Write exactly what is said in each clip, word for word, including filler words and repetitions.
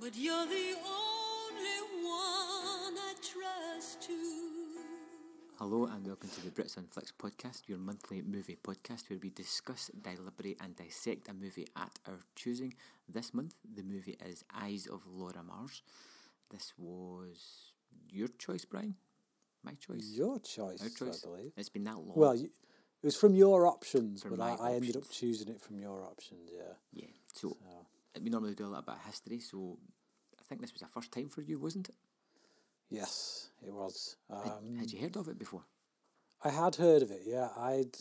But you're the only one I trust to. Hello and welcome to the Brits on Flix podcast, your monthly movie podcast where we discuss, deliberate and dissect a movie at our choosing. This month the movie is Eyes of Laura Mars. This was your choice, Brian? My choice? Your choice, Our choice. I believe. It's been that long. Well, you, it was from your options, from but I, options. I ended up choosing it from your options, yeah. Yeah, so... so. We normally do a little bit of history, so I think this was the first time for you, wasn't it? Yes, it was. Um, had, had you heard of it before? I had heard of it, yeah. I'd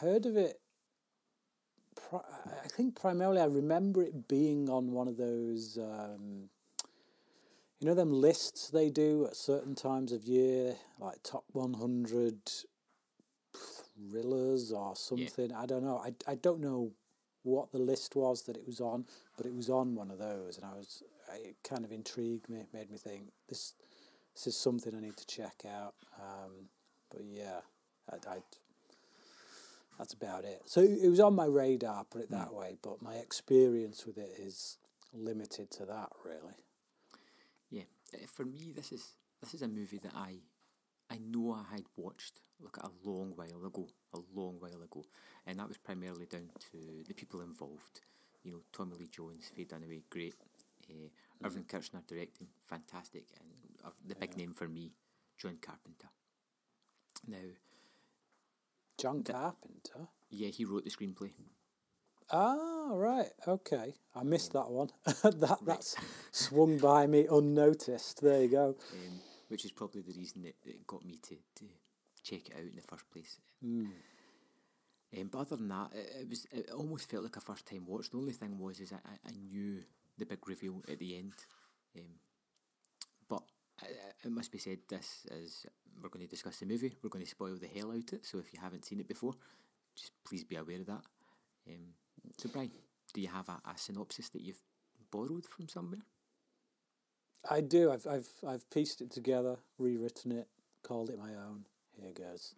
heard of it, pri- I think primarily I remember it being on one of those, um, you know them lists they do at certain times of year, like top one hundred thrillers or something, yeah. I don't know, I, I don't know what the list was that it was on, but it was on one of those, and I was, it kind of intrigued me, made me think, this this is something I need to check out, um, but yeah, I, I, that's about it. So it was on my radar, put it that way, but my experience with it is limited to that, really. Yeah, for me, this is this is a movie that I, I know I had watched, look, a long while ago, a long while ago, and that was primarily down to the people involved. You know, Tommy Lee Jones, Faye Dunaway, great. Uh, Irvin Kershner directing, fantastic, and uh, the big yeah. name for me, John Carpenter. Now, John the, Carpenter. Yeah, he wrote the screenplay. Ah, right, okay. I missed um, that one. that right. that's swung by me unnoticed. There you go. Um, which is probably the reason that it got me to, to check it out in the first place. Mm. Um, but other than that, it, it was it almost felt like a first time watch. The only thing was is I, I knew the big reveal at the end. Um, but I, it must be said, this is, we're going to discuss the movie, we're going to spoil the hell out of it, so if you haven't seen it before, just please be aware of that. Um, so Brian, do you have a, a synopsis that you've borrowed from somewhere? I do. I've I've I've pieced it together, rewritten it, called it my own. Here goes.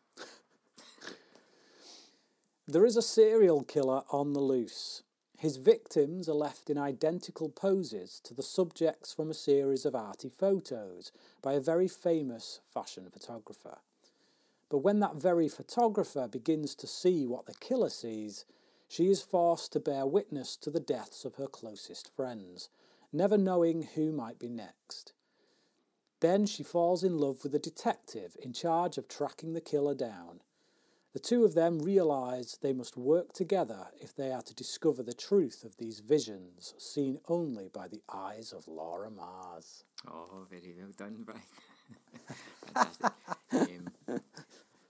There is a serial killer on the loose. His victims are left in identical poses to the subjects from a series of arty photos by a very famous fashion photographer. But when that very photographer begins to see what the killer sees, she is forced to bear witness to the deaths of her closest friends, never knowing who might be next. Then she falls in love with a detective in charge of tracking the killer down. The two of them realise they must work together if they are to discover the truth of these visions seen only by the eyes of Laura Mars. Oh, very well done, Brian. Fantastic. um,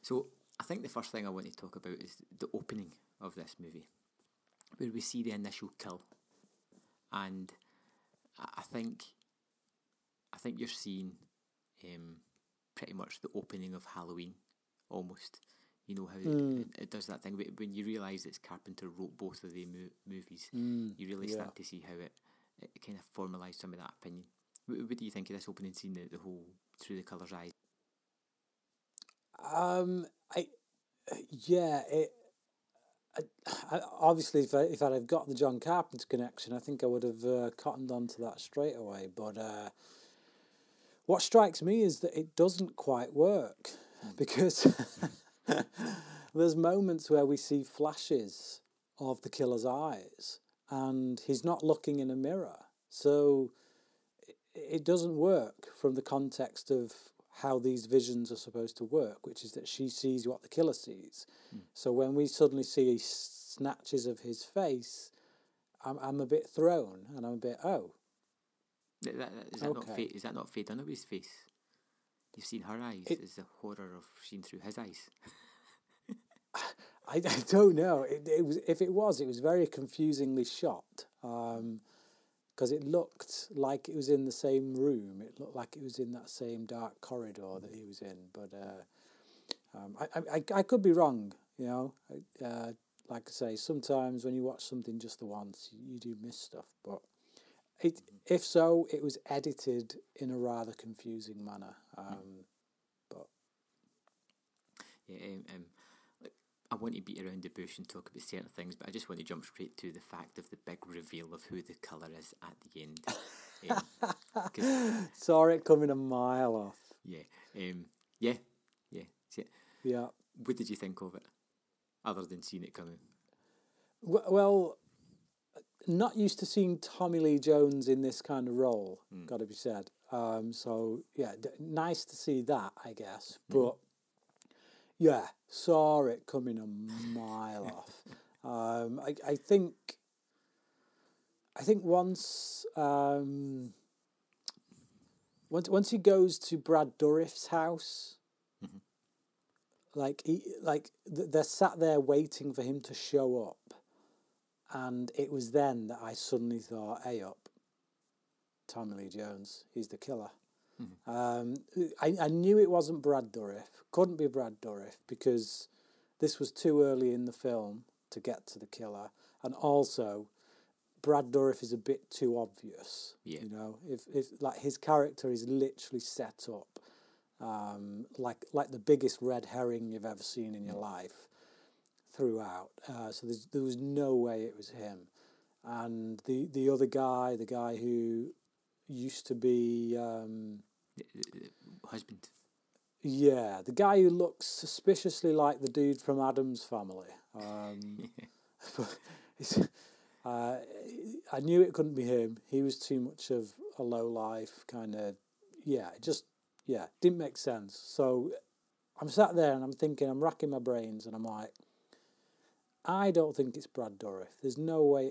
so, I think the first thing I want to talk about is the opening of this movie, where we see the initial kill, and I think, I think you're seeing, um, pretty much the opening of Halloween, almost. You know how mm. it, it does that thing when you realise it's Carpenter wrote both of the mo- movies. Mm, you really yeah. start to see how it, it kind of formalised some of that opinion. What, what do you think of this opening scene, the, the whole through the killer's eyes? Um, I, yeah, it. I, I, obviously, if, I, if I'd have got the John Carpenter connection, I think I would have uh, cottoned onto that straight away. But uh, what strikes me is that it doesn't quite work, because there's moments where we see flashes of the killer's eyes and he's not looking in a mirror. So it, it doesn't work from the context of how these visions are supposed to work, which is that she sees what the killer sees. Mm. So when we suddenly see snatches of his face, I'm I'm a bit thrown, and I'm a bit, oh. That, that, is, that okay. not Faye, is that not Faye Dunaway's face? You've seen her eyes. It, is the horror of seen through his eyes? I, I don't know. It, it was, if it was, it was very confusingly shot. Um Because it looked like it was in the same room, it looked like it was in that same dark corridor that he was in. But uh, um, I, I, I could be wrong, you know. I, uh, like I say, sometimes when you watch something just the once, you, you do miss stuff. But it, if so, it was edited in a rather confusing manner. Um, but yeah, um, um, look, I want to beat around the bush and talk about certain things, but I just want to jump straight to the fact of the big reveal of who the killer is at the end. Um, Saw it coming a mile off. Yeah. Um, yeah. Yeah. See it. Yeah. What did you think of it, other than seeing it coming? Well, not used to seeing Tommy Lee Jones in this kind of role, mm. got to be said. Um, so, yeah, d- nice to see that, I guess. But, mm. yeah, saw it coming a mile off. Um, I, I think... I think once, um, once once he goes to Brad Dourif's house, mm-hmm. like he like th- they're sat there waiting for him to show up, and it was then that I suddenly thought, "Hey up, Tommy Lee Jones, he's the killer." Mm-hmm. Um, I I knew it wasn't Brad Dourif, couldn't be Brad Dourif because this was too early in the film to get to the killer, and also. Brad Dourif is a bit too obvious, yeah. you know. If if like his character is literally set up, um, like like the biggest red herring you've ever seen in your life, throughout. Uh, so there's, there was no way it was him, and the the other guy, the guy who used to be um, husband. Yeah, the guy who looks suspiciously like the dude from Addams Family. Um, but it's. Uh, I knew it couldn't be him. He was too much of a low-life kind of, yeah, it just, yeah, didn't make sense. So I'm sat there and I'm thinking, I'm racking my brains and I'm like, I don't think it's Brad Dourif. There's no way.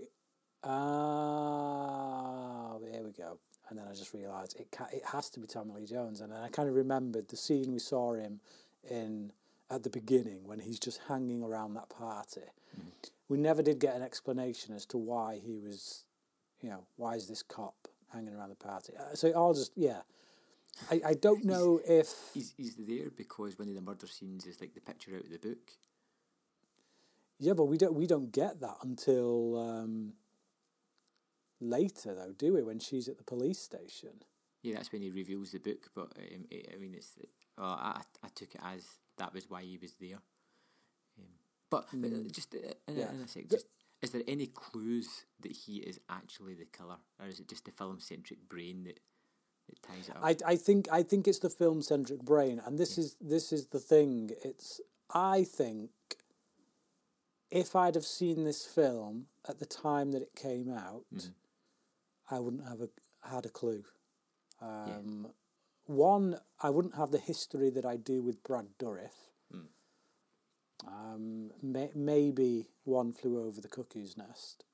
Ah, there we go. And then I just realised it ca- it has to be Tommy Lee Jones. And then I kind of remembered the scene we saw him in at the beginning when he's just hanging around that party. Mm-hmm. We never did get an explanation as to why he was, you know, why is this cop hanging around the party? Uh, so I'll just, yeah. I, I don't know if... He's, he's there because one of the murder scenes is like the picture out of the book. Yeah, but we don't we don't get that until um, later, though, do we? When she's at the police station. Yeah, that's when he reveals the book, but um, it, I mean, it's uh, I, I took it as that was why he was there. But mm. just, uh, yeah. in a sec, just is there any clues that he is actually the killer, or is it just the film-centric brain that, that ties it up? I, I think I think it's the film-centric brain, and this yeah. is this is the thing. It's I think if I'd have seen this film at the time that it came out, mm. I wouldn't have a, had a clue. Um, yeah. One, I wouldn't have the history that I do with Brad Dourif. Mm. Um, may, maybe one flew over the cuckoo's nest,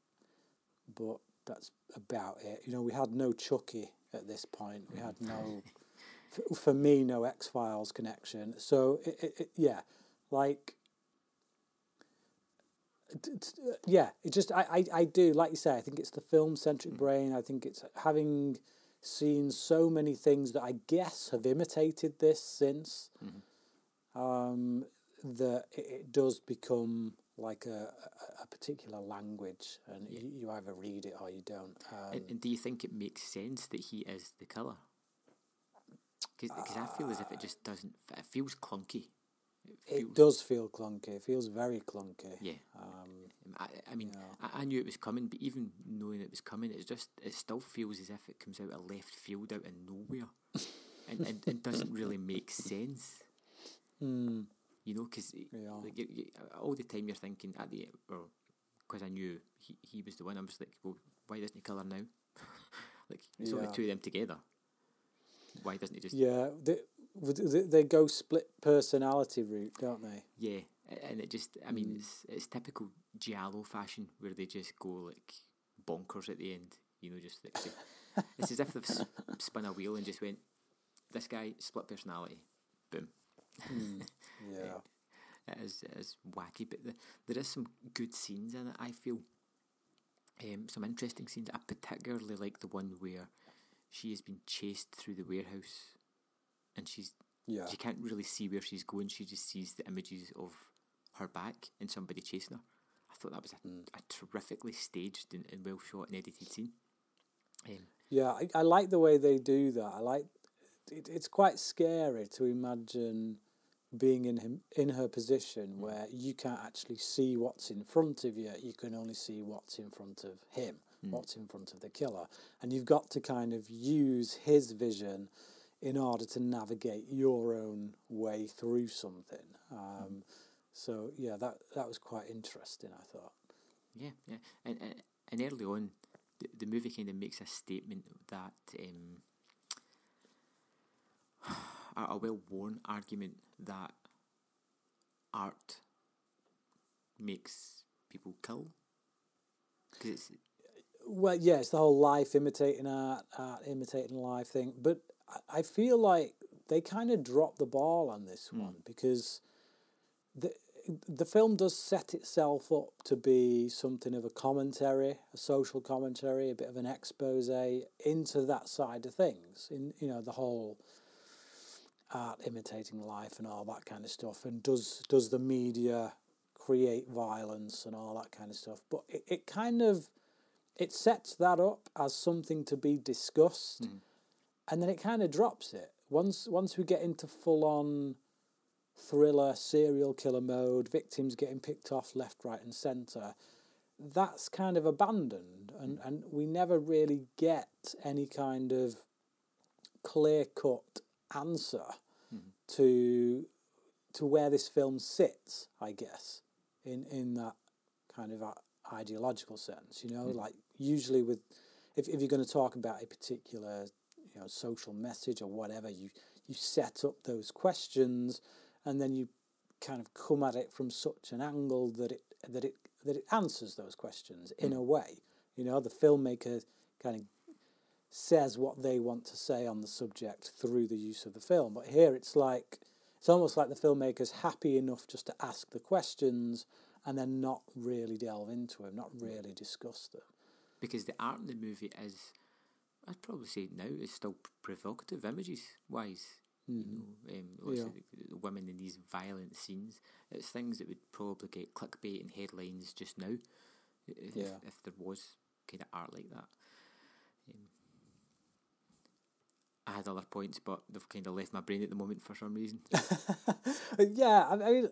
but that's about it. You know, we had no Chucky at this point. We had no, f- for me, no X-Files connection. So, it, it, it, yeah, like, t- t- yeah, it just, I, I, I do, like you say, I think it's the film-centric mm. brain. I think it's having seen so many things that I guess have imitated this since, mm-hmm. um... that it does become like a, a, a particular language, and yeah. you, you either read it or you don't. Um, and, and do you think it makes sense that he is the killer? Because uh, I feel as if it just doesn't. It feels clunky. It, feels, it does feel clunky. It feels very clunky. Yeah. Um, I, I mean, you know. I, I knew it was coming, but even knowing it was coming, it just it still feels as if it comes out of left field, out of nowhere, and, and and doesn't really make sense. Hmm. You know, because yeah. like, you, you, all the time you're thinking at the well, because I knew he, he was the one. I'm just like, well, why doesn't he kill her now? Like it's yeah. only two of them together. Why doesn't he just? Yeah, they they go split personality route, don't they? Yeah, and it just, I mean, mm. it's it's typical giallo fashion where they just go like bonkers at the end. You know, just like, it's as if they've sp- spun a wheel and just went, this guy split personality, boom. Mm, yeah, it is, it is wacky, but the, there is some good scenes in it, I feel. Um, some interesting scenes. I particularly like the one where she has been chased through the warehouse, and she's yeah. she can't really see where she's going. She just sees the images of her back and somebody chasing her. I thought that was a, mm. a terrifically staged and, and well shot and edited scene. Um, yeah, I, I like the way they do that. I like it, it's quite scary to imagine being in him in her position mm. where you can't actually see what's in front of you, you can only see what's in front of him. mm. what's in front of the killer. And you've got to kind of use his vision in order to navigate your own way through something. Um, mm. So, yeah, that that was quite interesting, I thought. Yeah, yeah. And, and, and early on, the, the movie kind of makes a statement that um, a, a well-worn argument that art makes people kill. Cause it's well, yeah, it's the whole life imitating art, art imitating life thing. But I, I feel like they kind of dropped the ball on this mm. one because the the film does set itself up to be something of a commentary, a social commentary, a bit of an expose into that side of things. In you know the whole art imitating life and all that kind of stuff. And does does the media create violence and all that kind of stuff? But it, it kind of it sets that up as something to be discussed, mm. and then it kind of drops it once once we get into full on thriller, serial killer mode, victims getting picked off left, right and centre, that's kind of abandoned, and, and we never really get any kind of clear-cut answer mm-hmm. to to where this film sits, I guess, in, in that kind of ideological sense, you know, mm-hmm. like usually with, if, if you're going to talk about a particular, you know, social message or whatever, you, you set up those questions and then you kind of come at it from such an angle that it that it that it answers those questions in mm. a way. You know, the filmmaker kind of says what they want to say on the subject through the use of the film. But here it's like it's almost like the filmmaker's happy enough just to ask the questions and then not really delve into them, not really discuss them. Because the art in the movie is, I'd probably say now, is still provocative images wise. Mm-hmm. You know, um, yeah. the, the women in these violent scenes, it's things that would probably get clickbait and headlines just now if, yeah. if, if there was kind of art like that. um, I had other points but they've kind of left my brain at the moment for some reason. yeah I mean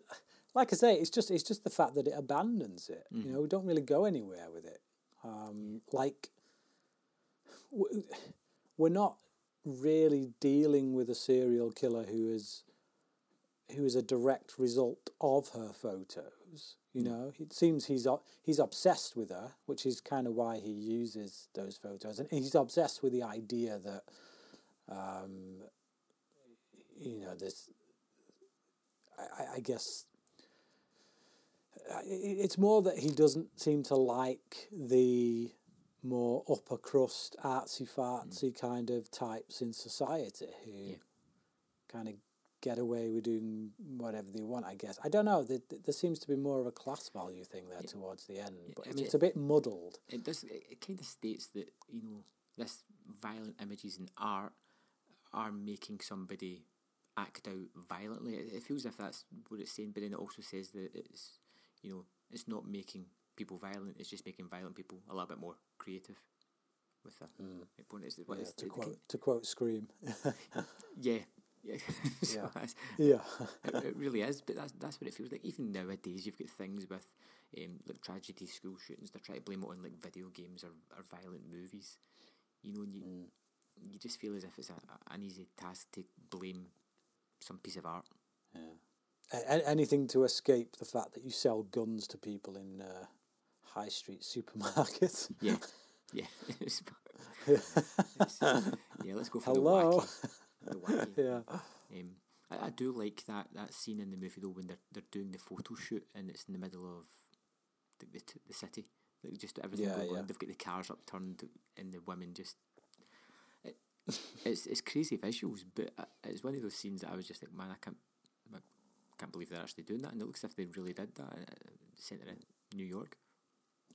like I say it's just it's just the fact that it abandons it. Mm. You know, we don't really go anywhere with it. Um, like we're not really dealing with a serial killer who is who is a direct result of her photos. You know, it seems he's he's obsessed with her, which is kind of why he uses those photos, and he's obsessed with the idea that um you know this I, I guess it's more that he doesn't seem to like the more upper crust, artsy fartsy mm. kind of types in society who yeah. kind of get away with doing whatever they want, I guess. I don't know. There, there seems to be more of a class value thing there yeah. towards the end, but I mean, it's a bit muddled. It does. It kind of states that, you know, this violent images in art are making somebody act out violently. It, it feels as if that's what it's saying, but then it also says that it's, you know, it's not making people violent, it's just making violent people a little bit more creative with that. Mm. It's, well, yeah, it's, to, it, quote, it, to quote Scream. yeah. Yeah. so yeah. It, it really is, but that's that's what it feels like. Even nowadays, you've got things with um, like tragedy, school shootings, they're trying to blame it on like video games or, or violent movies. You know, and you, mm. you just feel as if it's a, an easy task to blame some piece of art. Yeah. A- anything to escape the fact that you sell guns to people in... Uh, High Street supermarket. Yeah, yeah. it's, it's, yeah, let's go for Hello. the wacky. The wacky. Yeah. Um, I, I do like that, that scene in the movie though when they're they're doing the photo shoot and it's in the middle of the the, the city, like just everything yeah, going yeah. on. They've got the cars upturned and the women just. It, it's it's crazy visuals, but it's one of those scenes that I was just like, man, I can't, I can't believe they're actually doing that, and it looks as if they really did that. Uh, Centre in New York.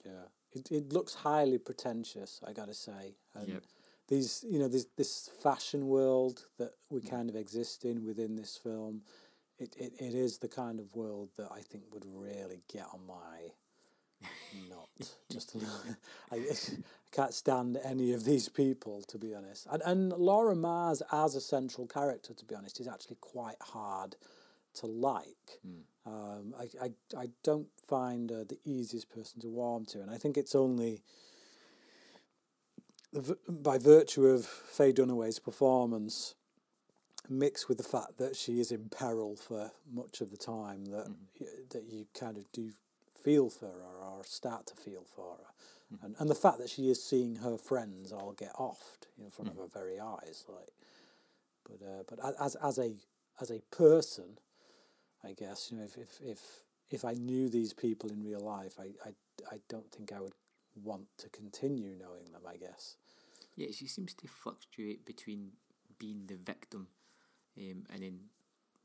Yeah, it it looks highly pretentious, I gotta say. And yep. these, you know, this this fashion world that we kind of exist in within this film, it, it, it is the kind of world that I think would really get on my knot. Just a little, I, I can't stand any of these people, to be honest. And and Laura Mars as a central character, to be honest, is actually quite hard to like. Mm. Um, I, I I don't find her the easiest person to warm to, and I think it's only by virtue of Faye Dunaway's performance, mixed with the fact that she is in peril for much of the time, that mm-hmm. that you kind of do feel for her or start to feel for her, mm-hmm. and and the fact that she is seeing her friends all get offed in front mm-hmm. of her very eyes, like. But uh, but as as a as a person, I guess, you know, if if if, if I knew these people in real life, I, I I don't think I would want to continue knowing them, I guess. Yeah, she seems to fluctuate between being the victim um, and then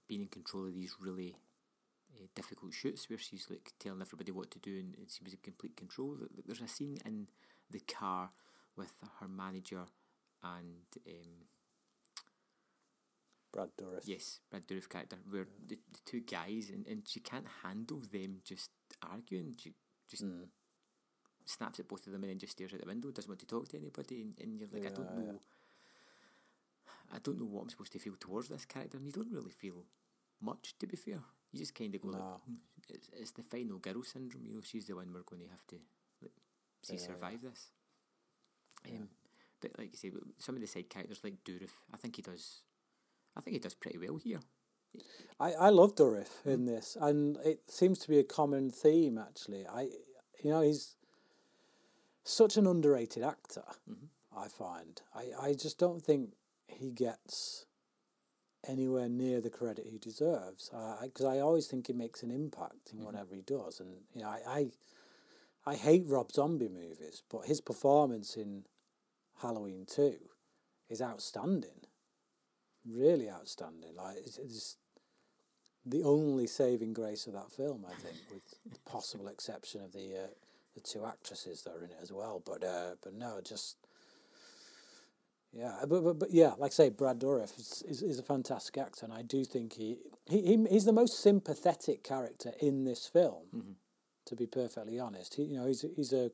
being in control of these really uh, difficult shoots where she's like telling everybody what to do, and, and she was in complete control. There's a scene in the car with her manager and um, Brad Dourif. Yes, Brad Dourif character, where the, the two guys, and, and she can't handle them just arguing. She just mm. snaps at both of them and then just stares out the window, doesn't want to talk to anybody, and, and you're like, yeah, I don't know, yeah. I don't know what I'm supposed to feel towards this character, and you don't really feel much, to be fair. You just kind of go, no. like, mm, it's, it's the final girl syndrome, you know, she's the one we're going to have to like, see yeah, survive yeah. this. Um, yeah. But like you say, some of the side characters, like Dourif, I think he does... I think he does pretty well here. I, I love Dourif mm. in this, and it seems to be a common theme, actually. I, you know, he's such an underrated actor, mm-hmm. I find. I, I just don't think he gets anywhere near the credit he deserves, because uh, I, I always think he makes an impact in mm-hmm. whatever he does. And, you know, I, I, I hate Rob Zombie movies, but his performance in Halloween two is outstanding. Really outstanding. Like it's, it's the only saving grace of that film, I think, with the possible exception of the uh, the two actresses that are in it as well. But uh, but no, just yeah. But but, but yeah, like I say, Brad Dourif is, is is a fantastic actor, and I do think he he, he he's the most sympathetic character in this film. Mm-hmm. To be perfectly honest, he, you know, he's he's a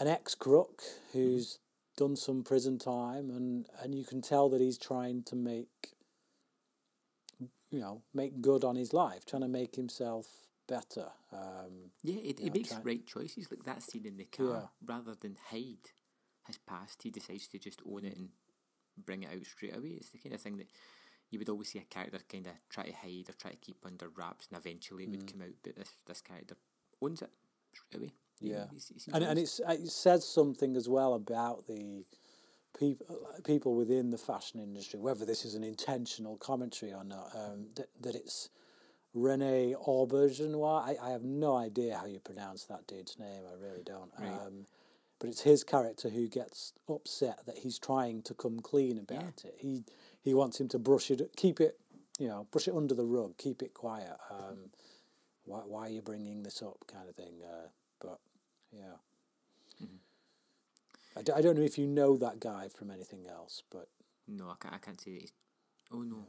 an ex crook who's. Mm-hmm. done some prison time, and, and you can tell that he's trying to make, you know, make good on his life, trying to make himself better. Um, yeah, it, it know, makes trying... right choices, like that scene in the car. Yeah. Rather than hide his past, he decides to just own it and bring it out straight away. It's the kind of thing that you would always see a character kind of try to hide or try to keep under wraps, and eventually it mm. would come out, but this, this character owns it straight away. Yeah, he's, he's and and it's, it says something as well about the people people within the fashion industry, whether this is an intentional commentary or not, um, that, that it's René Aubergenois. I, I have no idea how you pronounce that dude's name, I really don't. Right. Um, but it's his character who gets upset that he's trying to come clean about yeah. it. He he wants him to brush it, keep it, you know, brush it under the rug, keep it quiet. Um, why, why are you bringing this up kind of thing? Uh, But yeah, mm-hmm. I, d- I don't know if you know that guy from anything else, but no, I can't. I can't say that. He's... Oh no,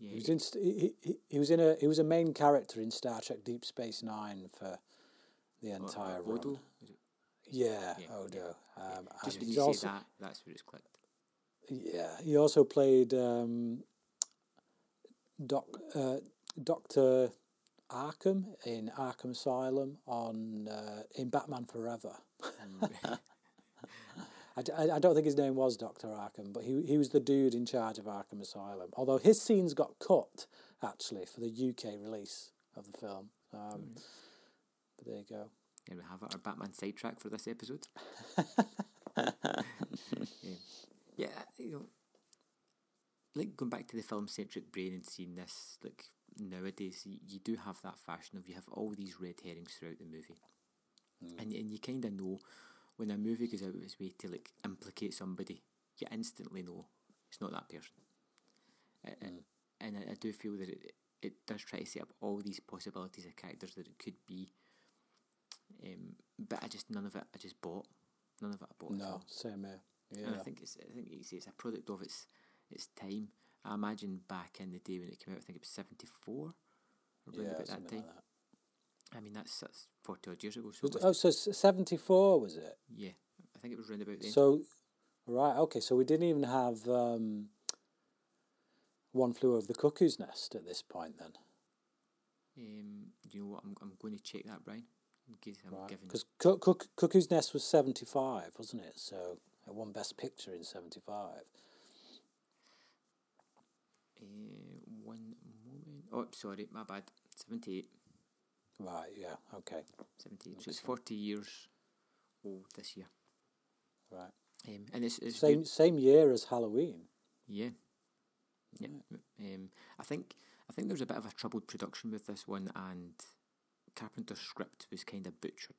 yeah. yeah. He was in st- he, he he was in a he was a main character in Star Trek: Deep Space Nine for the entire o- o- Odo? run. Is it? Yeah, yeah, Odo. Yeah. Um, yeah. Just when you also, say that, that's where it's clicked. Yeah, he also played um, Doc uh, Doctor. Arkham in Arkham Asylum on uh, in Batman Forever. I, d- I don't think his name was Doctor Arkham, but he he was the dude in charge of Arkham Asylum. Although his scenes got cut actually for the U K release of the film. Um, mm-hmm. But there you go. There we have it, our Batman sidetrack for this episode. yeah. yeah, you know, like going back to the film-centric brain and seeing this like. Nowadays, you do have that fashion of you have all these red herrings throughout the movie, mm. and and you kind of know when a movie goes out of its way to like implicate somebody, you instantly know it's not that person. I, mm. I, and I, I do feel that it it does try to set up all these possibilities of characters that it could be, um, but I just none of it I just bought, none of it I bought. No, same here. Yeah. And I think it's I think you see it's a product of its its time. I imagine back in the day when it came out, I think it was seventy-four, around yeah, about that time. Like that. I mean, that's, that's forty odd years ago. So oh, so seventy-four was it? Yeah, I think it was around about then. So, right, okay, so we didn't even have um, One Flew Over the Cuckoo's Nest at this point then. Um, do you know what? I'm I'm going to check that, Brian. I'm right. giving. Because Cuck, Cuck, Cuckoo's Nest was seventy-five, wasn't it? So it won Best Picture in seventy-five. Uh, one moment. Oh, sorry, my bad. seventy-eight. Right, yeah, okay. seventy-eight, okay. So it's forty years old this year. Right. Um, and it's, it's same good. same year as Halloween. Yeah. Yeah. Right. Um, I think I think there was a bit of a troubled production with this one, and Carpenter's script was kind of butchered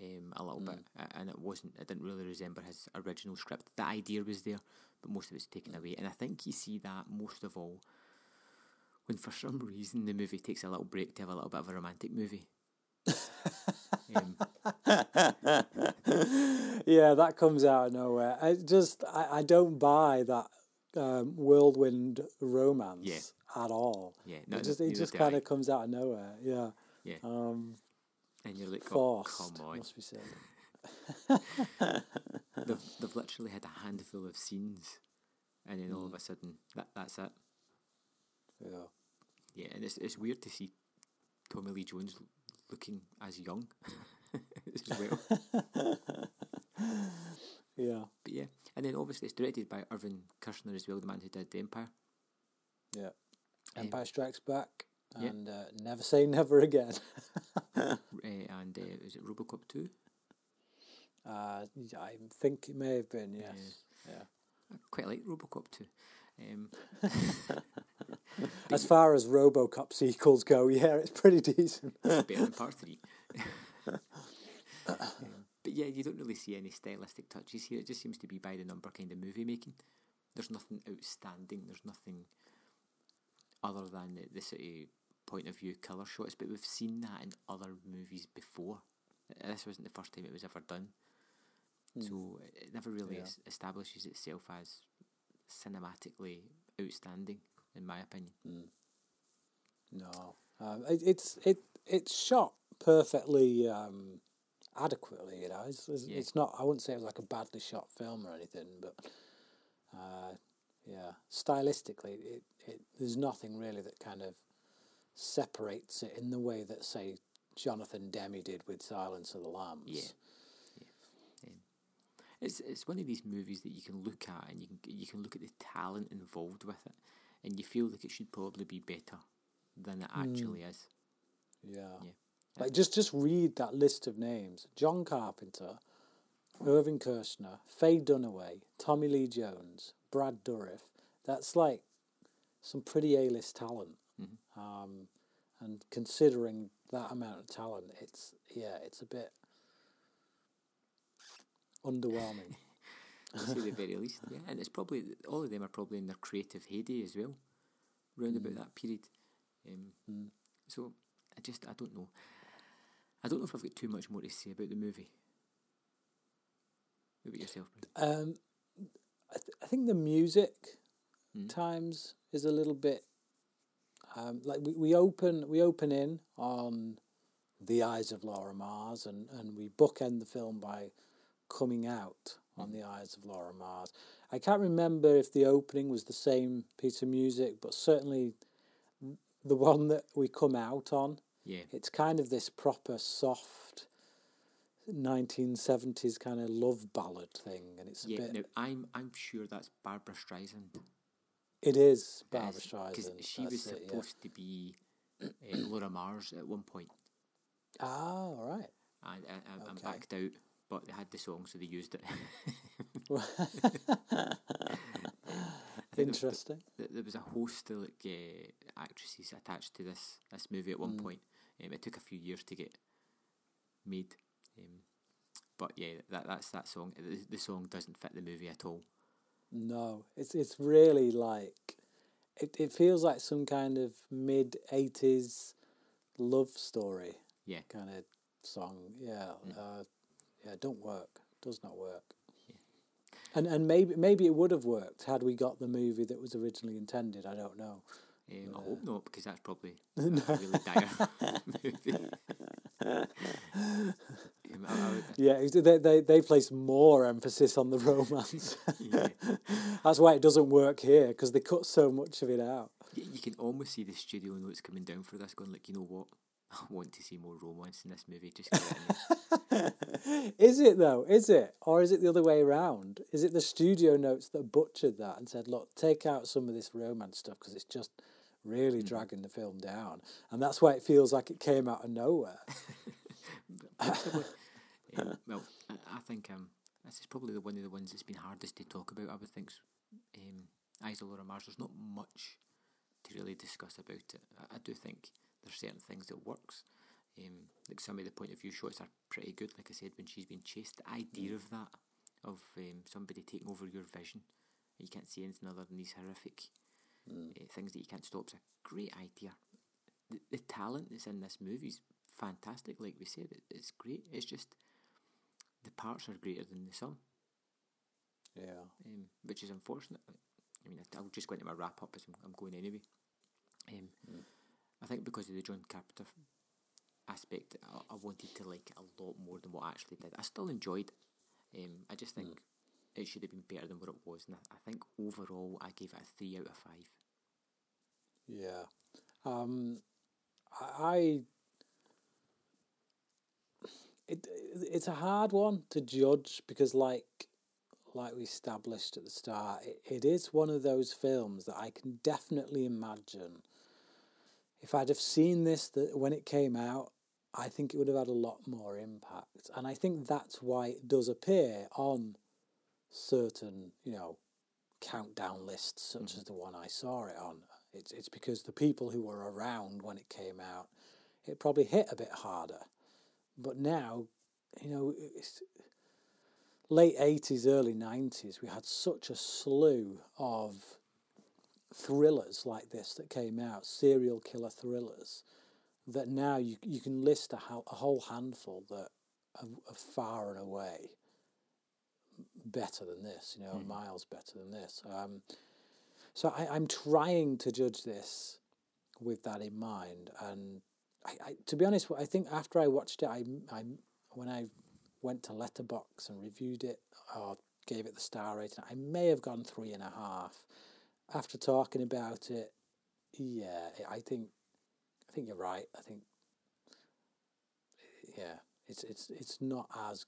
um, a little mm. bit, and it wasn't. It didn't really resemble his original script. The idea was there, but most of it's taken away. And I think you see that most of all when, for some reason, the movie takes a little break to have a little bit of a romantic movie. um. Yeah, that comes out of nowhere. I just I, I don't buy that um, whirlwind romance yeah. at all. Yeah, no, it just it just kind of comes out of nowhere. Yeah. Yeah. Um, and you're like, oh, come on. Must be said. they've, they've literally had a handful of scenes, and then mm. all of a sudden, that that's it. Yeah. Yeah, and it's it's weird to see Tommy Lee Jones looking as young as well. Yeah. But yeah, and then obviously it's directed by Irvin Kershner as well, the man who did The Empire. Yeah. Empire um, Strikes Back. And yeah. uh, Never Say Never Again. uh, and uh, is it Robocop two? Uh, I think it may have been, yes. Uh, yeah. I quite like Robocop two. Um, as far as Robocop sequels go, yeah, it's pretty decent. It's better than part three. um, but yeah, you don't really see any stylistic touches here. It just seems to be by the number kind of movie making. There's nothing outstanding. There's nothing other than the, the city point of view colour shots, but we've seen that in other movies before. This wasn't the first time it was ever done. Mm. So it never really yeah. es- establishes itself as cinematically outstanding, in my opinion. Mm. No. Um, it, it's it it's shot perfectly um, adequately, you know. It's, it's, yeah. it's not, I wouldn't say it was like a badly shot film or anything, but uh, yeah, stylistically, it, it there's nothing really that kind of separates it in the way that, say, Jonathan Demme did with Silence of the Lambs. Yeah, yeah. Um, it's it's one of these movies that you can look at, and you can you can look at the talent involved with it, and you feel like it should probably be better than it actually mm. is. Yeah, yeah. Like um, just just read that list of names: John Carpenter, Irvin Kershner, Faye Dunaway, Tommy Lee Jones, Brad Dourif. That's like some pretty A-list talent. Mm-hmm. Um, and considering that amount of talent, it's, yeah, it's a bit underwhelming. To say the very least, yeah. And it's probably, all of them are probably in their creative heyday as well, round mm. about that period. Um, mm. So, I just, I don't know. I don't know if I've got too much more to say about the movie. What about yourself, Brian? Um, I, th- I think the music mm. times is a little bit um, like we, we open we open in on The Eyes of Laura Mars, and, and we bookend the film by coming out mm. on The Eyes of Laura Mars. I can't remember if the opening was the same piece of music, but certainly the one that we come out on, yeah, it's kind of this proper soft nineteen seventies kind of love ballad thing, and it's a yeah, bit... Yeah, I'm, I'm sure that's Barbara Streisand. It is Barbara yes, Streisand. Because she that's was it, supposed yeah. to be uh, Laura Mars at one point. Ah, all right. And, and, and okay. backed out, but they had the song, so they used it. Interesting. There was, there was a host of like, uh, actresses attached to this, this movie at one mm. point. Um, it took a few years to get made. Um, but yeah, that that's that song. The, the song doesn't fit the movie at all. No, it's it's really like it. It feels like some kind of mid eighties love story. Yeah, kind of song. Yeah, mm. uh, yeah. Don't work. Does not work. Yeah. And and maybe maybe it would have worked had we got the movie that was originally intended. I don't know. Um, I hope not, because that's probably a really dire movie. um, I would, yeah, they, they they place more emphasis on the romance. Yeah. That's why it doesn't work here, because they cut so much of it out. You, you can almost see the studio notes coming down for this, going like, you know what, I want to see more romance in this movie. Just Is it though? Is it? Or is it the other way around? Is it the studio notes that butchered that and said, look, take out some of this romance stuff because it's just really mm. dragging the film down. And that's why it feels like it came out of nowhere. um, well, I think um, this is probably the one of the ones that's been hardest to talk about. I would think um, Eyes of Laura Mars, there's not much to really discuss about it. I, I do think there's certain things that works. Um, like some of the point of view shots are pretty good. Like I said, when she's been chased, the idea of that, of um, somebody taking over your vision, you can't see anything other than these horrific mm. uh, things that you can't stop, is a great idea. The, the talent that's in this movie is fantastic. Like we said, it, it's great. It's just the parts are greater than the sum. Yeah. Um, which is unfortunate. I mean, I'll just go into my wrap up as I'm, I'm going anyway. Um, mm. I think because of the John Carpenter aspect, I, I wanted to like it a lot more than what I actually did. I still enjoyed it. Um, I just think mm. it should have been better than what it was. And I, I think overall, I gave it a three out of five. Yeah. Um, I... It It's a hard one to judge because, like, like we established at the start, it, it is one of those films that I can definitely imagine if I'd have seen this that when it came out, I think it would have had a lot more impact. And I think that's why it does appear on certain, you know, countdown lists, such mm-hmm. as the one I saw it on. It's, it's because the people who were around when it came out, it probably hit a bit harder. But now, you know, it's late eighties, early nineties, we had such a slew of thrillers like this that came out, serial killer thrillers, that now you you can list a, ho- a whole handful that are, are far and away better than this, you know, mm. miles better than this. Um, so I, I'm trying to judge this with that in mind. And I, I, to be honest, I think after I watched it, I, I when I went to Letterboxd and reviewed it or gave it the star rating, I may have gone three and a half. After talking about it, yeah, I think, I think you're right. I think, yeah, it's it's it's not as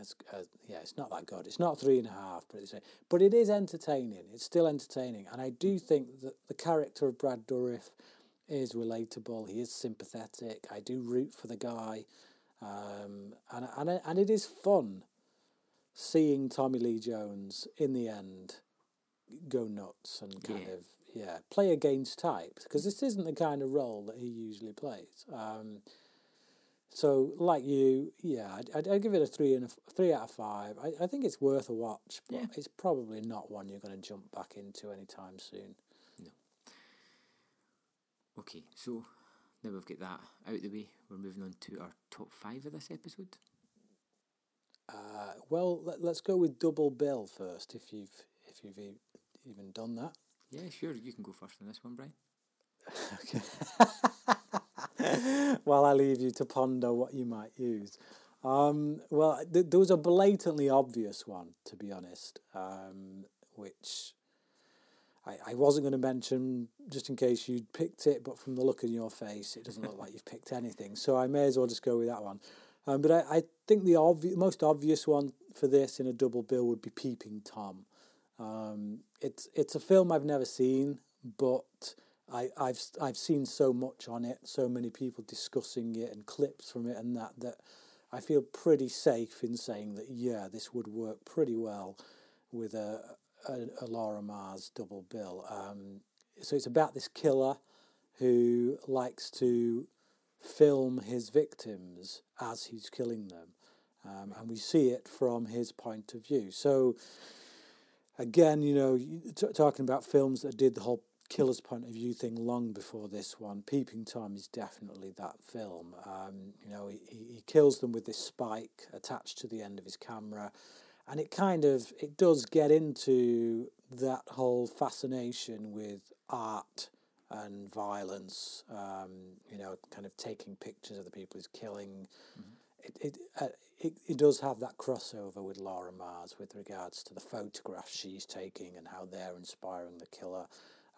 as, as yeah, it's not that good. It's not three and a half, but it's but it is entertaining. It's still entertaining, and I do think that the character of Brad Dourif is relatable. He is sympathetic. I do root for the guy, um, and and and it is fun seeing Tommy Lee Jones in the end go nuts and kind yeah. of yeah play against type, because this isn't the kind of role that he usually plays. Um, so like you, yeah, I'd, I'd, I'd give it a three and a three out of five. I, I think it's worth a watch, but yeah. it's probably not one you're going to jump back into anytime soon. No. Okay, so now we've got that out of the way. We're moving on to our top five of this episode. Uh, well, let, let's go with Double Bill first, if you've if you've. E- even done that. Yeah, sure, you can go first on this one, Brian. Okay. Well, I leave you to ponder what you might use. Um, well, th- there was a blatantly obvious one, to be honest, um, which I, I wasn't going to mention just in case you'd picked it, but from the look in your face, it doesn't look like you've picked anything, so I may as well just go with that one. Um, but I, I think the obvi- most obvious one for this in a double bill would be Peeping Tom. Um, it's it's a film I've never seen, but I, I've I've seen so much on it, so many people discussing it and clips from it and that, that I feel pretty safe in saying that, yeah, this would work pretty well with a, a, a Laura Mars double bill. Um, so it's about this killer who likes to film his victims as he's killing them, um, and we see it from his point of view. So... Again, you know, t- talking about films that did the whole killer's point of view thing long before this one, Peeping Tom is definitely that film. Um, you know, he, he kills them with this spike attached to the end of his camera. And it kind of, it does get into that whole fascination with art and violence, um, you know, kind of taking pictures of the people he's killing. Mm-hmm. It it, uh, it it does have that crossover with Laura Mars with regards to the photographs she's taking and how they're inspiring the killer,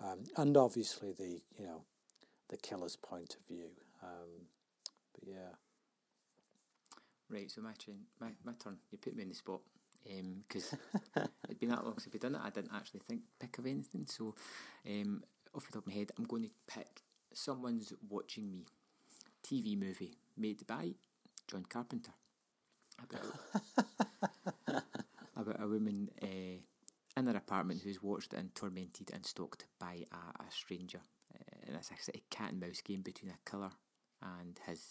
um, and obviously the you know the killer's point of view. Um, But yeah. Right, so my, turn, my, my turn. You put me in the spot. Because um, it'd been that long since we'd done it, I didn't actually think pick of anything. So um, off the top of my head, I'm going to pick Someone's Watching Me, T V movie made by John Carpenter, about about a woman uh, in her apartment who's watched and tormented and stalked by a, a stranger, uh, and it's actually a cat and mouse game between a killer and his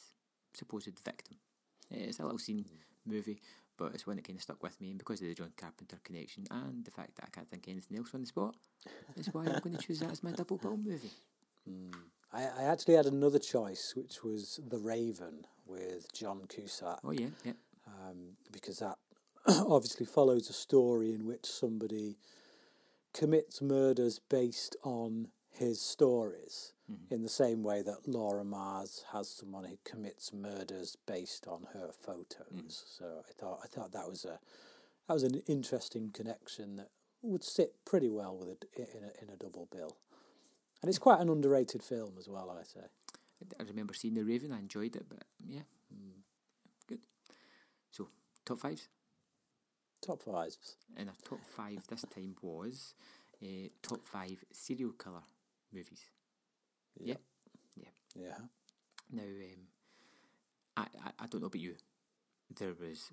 supposed victim. It's a little scene mm. movie, but it's one that kind of stuck with me, and because of the John Carpenter connection and the fact that I can't think of anything else on the spot, that's why I'm going to choose that as my double bill movie. Mm. I, I actually had another choice, which was The Raven with John Cusack. Oh yeah, yeah. Um, because that obviously follows a story in which somebody commits murders based on his stories, mm-hmm. in the same way that Laura Mars has someone who commits murders based on her photos. Mm-hmm. So I thought I thought that was a that was an interesting connection that would sit pretty well with a, in a in a double bill. And it's quite an underrated film as well, I say. I remember seeing The Raven, I enjoyed it, but yeah, mm. good. So, top fives? Top fives. And our top five this time was uh, top five serial killer movies. Yeah. Yeah. Yeah. yeah. Now, um, I, I, I don't know about you, there was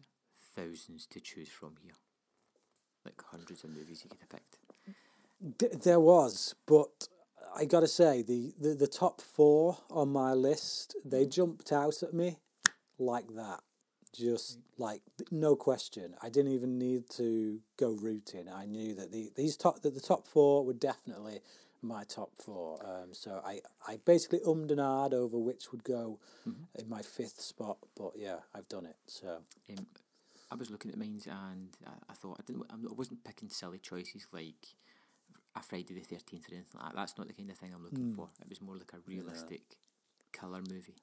thousands to choose from here. Like hundreds of movies you could have picked. D- there was, but... I got to say, the, the, the top four on my list, they jumped out at me like that. Just like, no question. I didn't even need to go rooting. I knew that the these top that the top four were definitely my top four. Um, so I, I basically ummed and ahed over which would go mm-hmm. in my fifth spot. But yeah, I've done it. So um, I was looking at mines and I, I thought, I didn't. I wasn't picking silly choices like... a Friday the thirteenth or anything like that. That's not the kind of thing I'm looking mm. for. It was more like a realistic yeah. killer movie.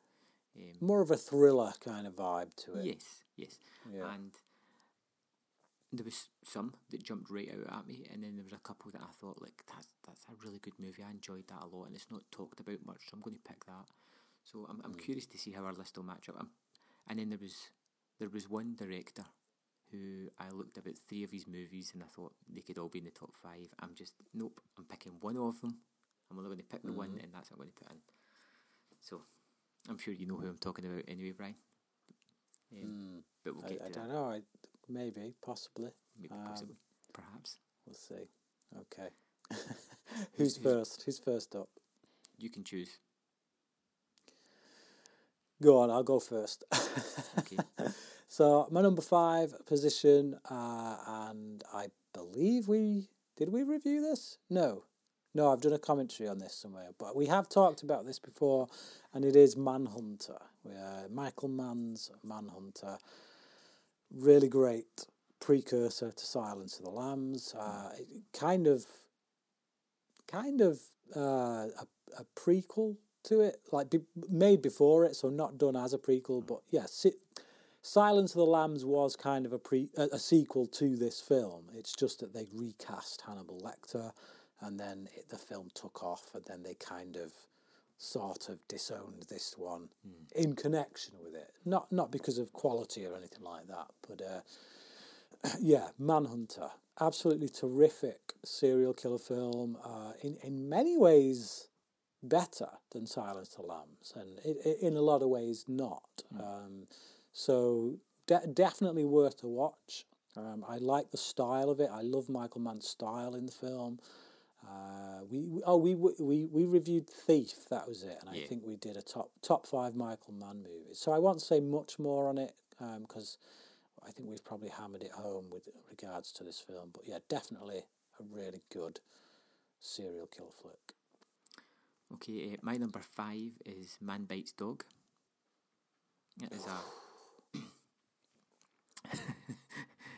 Um, more of a thriller kind of vibe to it. Yes, yes. Yeah. And there was some that jumped right out at me, and then there was a couple that I thought, like, that's that's a really good movie. I enjoyed that a lot, and it's not talked about much, so I'm going to pick that. So I'm I'm mm. curious to see how our list will match up. I'm, and then there was there was one director who I looked about three of his movies and I thought they could all be in the top five. I'm just, nope, I'm picking one of them. I'm only going to pick the mm-hmm. one, and that's what I'm going to put in. So, I'm sure you know who I'm talking about anyway, Brian. Um, mm. But we'll get I, to I don't that. know, I, maybe, possibly. Maybe, um, possibly, perhaps. We'll see. Okay. Who's, Who's first? Who's first up? You can choose. Go on, I'll go first. Okay. So my number five position, uh, and I believe we... Did we review this? No. No, I've done a commentary on this somewhere, but we have talked about this before, and it is Manhunter. Uh, Michael Mann's Manhunter. Really great precursor to Silence of the Lambs. Uh, kind of... Kind of uh, a, a prequel to it, like be, made before it, so not done as a prequel, but yeah, si- Silence of the Lambs was kind of a pre a, a sequel to this film. It's just that they recast Hannibal Lecter, and then it, the film took off, and then they kind of sort of disowned this one mm. in connection with it. Not not because of quality or anything like that, but uh, yeah, Manhunter, absolutely terrific serial killer film. Uh, in in many ways, better than Silence of the Lambs, and it, it, in a lot of ways not. Mm. Um, So de- definitely worth a watch. Um, I like the style of it. I love Michael Mann's style in the film. Uh, we, we oh we we we reviewed Thief. That was it, and yeah. I think we did a top top five Michael Mann movies. So I won't say much more on it because um, I think we've probably hammered it home with regards to this film. But yeah, definitely a really good serial killer flick. Okay, uh, my number five is Man Bites Dog. It is a.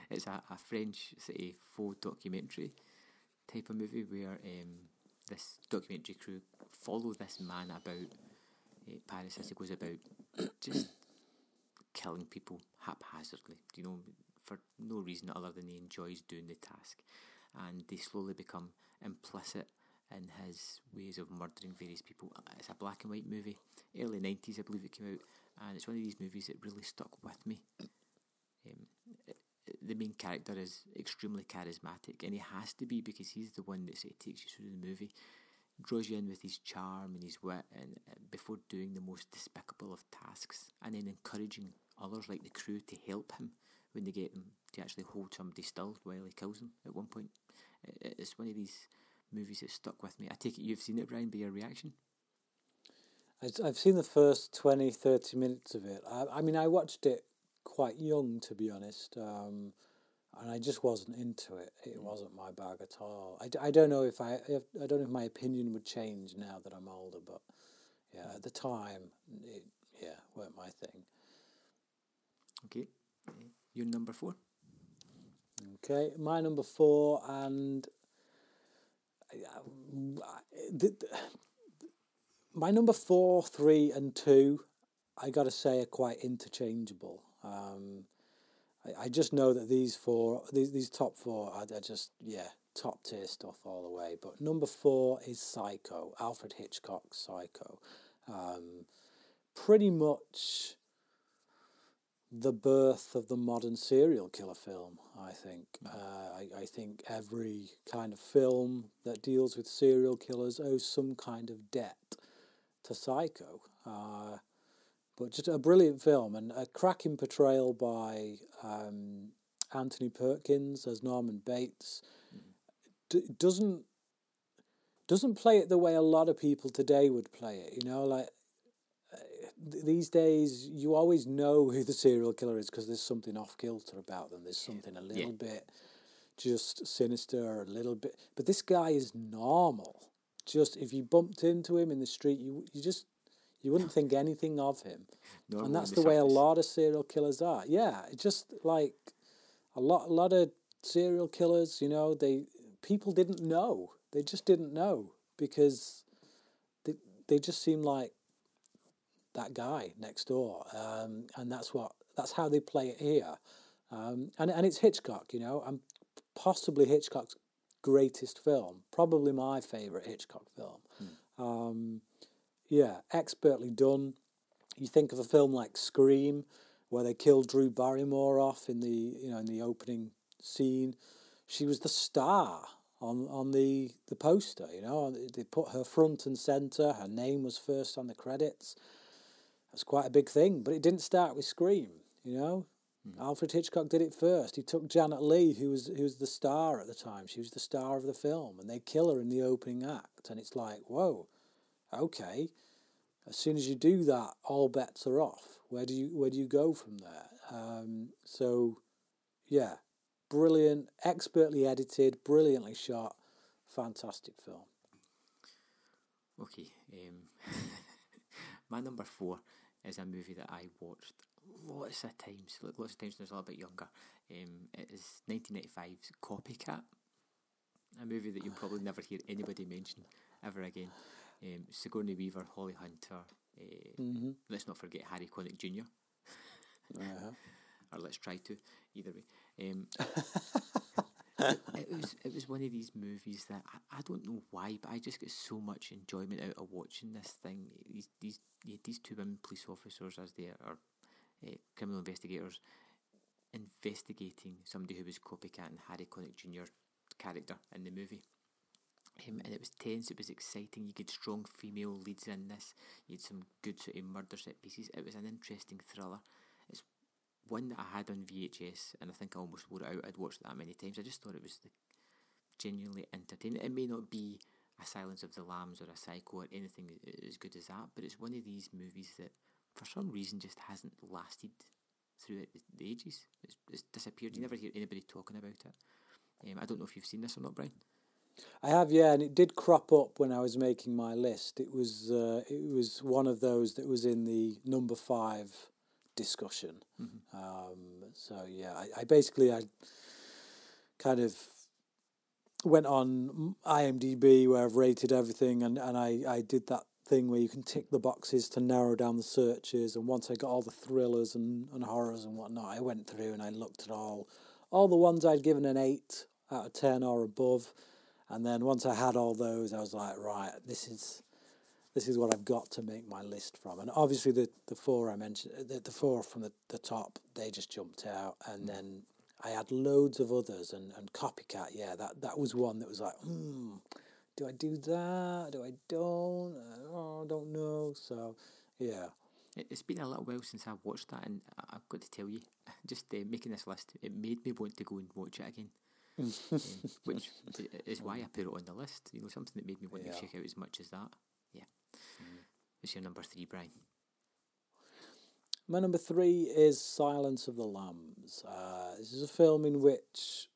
It's a, a French say, faux documentary type of movie where um, this documentary crew follow this man about uh, Paris as he goes about just killing people haphazardly, you know, for no reason other than he enjoys doing the task, and they slowly become implicit in his ways of murdering various people. It's a black and white movie, early nineties I believe it came out, and it's one of these movies that really stuck with me. Um, it, it, the main character is extremely charismatic, and he has to be, because he's the one that sort of takes you through the movie, draws you in with his charm and his wit, and uh, before doing the most despicable of tasks, and then encouraging others like the crew to help him when they get them to actually hold somebody still while he kills them at one point. It, it's one of these movies that stuck with me. I take it you've seen it, Brian, by your reaction? I've seen the first twenty, thirty minutes of it. I, I mean, I watched it quite young, to be honest, um, and I just wasn't into it. It wasn't my bag at all. I, I don't know if I if, I don't know if my opinion would change now that I'm older, but yeah, at the time, it yeah weren't my thing. Okay, your number four. Okay, my number four, and I, I, the, the, my number four, three, and two, I gotta say, are quite interchangeable. Um, I, I just know that these four, these these top four, are, are just yeah top tier stuff all the way. But number four is Psycho, Alfred Hitchcock's Psycho. Um, pretty much the birth of the modern serial killer film, I think. Mm-hmm. Uh, I, I think every kind of film that deals with serial killers owes some kind of debt to Psycho. Uh, but just a brilliant film, and a cracking portrayal by um, Anthony Perkins as Norman Bates. Mm-hmm. D- doesn't, doesn't play it the way a lot of people today would play it, you know, like, these days, you always know who the serial killer is because there's something off-kilter about them. There's something a little yeah. bit just sinister, a little bit... But this guy is normal. Just, if you bumped into him in the street, you you just... You wouldn't think anything of him. Normally, and that's the way a lot of serial killers are. Yeah, it's just like... A lot, a lot of serial killers, you know, they people didn't know. They just didn't know because they they just seemed like that guy next door, um, and that's what that's how they play it here, um, and and it's Hitchcock, you know, and possibly Hitchcock's greatest film, probably my favourite Hitchcock film. Mm. Um, yeah, expertly done. You think of a film like Scream, where they killed Drew Barrymore off in the you know in the opening scene. She was the star on on the the poster, you know. They put her front and centre. Her name was first on the credits. It's quite a big thing, but it didn't start with Scream, you know. Mm-hmm. Alfred Hitchcock did it first. He took Janet Leigh, who was who was the star at the time. She was the star of the film, and they kill her in the opening act. And it's like, whoa, okay. As soon as you do that, all bets are off. Where do you where do you go from there? Um, so, yeah, brilliant, expertly edited, brilliantly shot, fantastic film. Okay, um, my number four is a movie that I watched lots of times, like lots of times when I was a little bit younger. Um, it is nineteen ninety-five's Copycat, a movie that you'll probably never hear anybody mention ever again. Um, Sigourney Weaver, Holly Hunter, uh, mm-hmm. let's not forget Harry Connick Junior uh-huh. Or let's try to, either way. Um, it, it was it was one of these movies that, I, I don't know why, but I just get so much enjoyment out of watching this thing. These these yeah, these two women police officers, as they are uh, criminal investigators, investigating somebody who was copycatting Harry Connick Junior's character in the movie. Um, and it was tense, it was exciting, you get strong female leads in this, you had some good sort of murder set pieces. It was an interesting thriller. It's one that I had on V H S, and I think I almost wore it out. I'd watched it that many times. I just thought it was the genuinely entertaining. It may not be a Silence of the Lambs or a Psycho or anything as good as that, but it's one of these movies that, for some reason, just hasn't lasted throughout the ages. It's, it's disappeared. You never hear anybody talking about it. Um, I don't know if you've seen this or not, Brian. I have, yeah, and it did crop up when I was making my list. It was, uh, it was one of those that was in the number five discussion. Mm-hmm. Um, so yeah, I, I basically I kind of went on IMDb where I've rated everything, and, and I, I did that thing where you can tick the boxes to narrow down the searches, and once I got all the thrillers and, and horrors and whatnot, I went through and I looked at all all the ones I'd given an eight out of ten or above, and then once I had all those, I was like, right, this is this is what I've got to make my list from. And obviously the, the four I mentioned, the, the four from the, the top, they just jumped out. And mm. then I had loads of others, and, and Copycat, yeah, that, that was one that was like, hmm, do I do that? Do I don't? Oh, I don't know. So, yeah. It's been a little while since I've watched that, and I've got to tell you, just uh, making this list, it made me want to go and watch it again. um, which is why I put it on the list. You know, something that made me want yeah. to check out as much as that. Yeah. Mm. What's your number three, Brian? My number three is Silence of the Lambs. Uh, this is a film in which,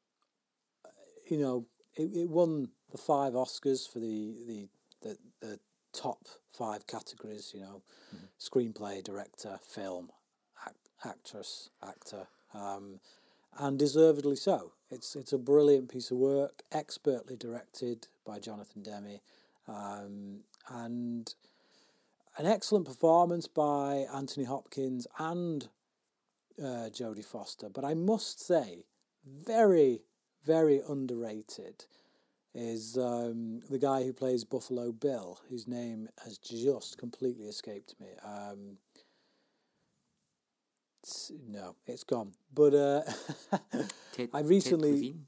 you know, it, it won the five Oscars for the, the, the, the top five categories, you know, mm-hmm. screenplay, director, film, act, actress, actor, um, and deservedly so. It's it's a brilliant piece of work, expertly directed by Jonathan Demme, um, and an excellent performance by Anthony Hopkins and uh, Jodie Foster. But I must say, very, very underrated is um, the guy who plays Buffalo Bill, whose name has just completely escaped me. Um, No, it's gone. But uh, Ted, I recently... Ted Levine?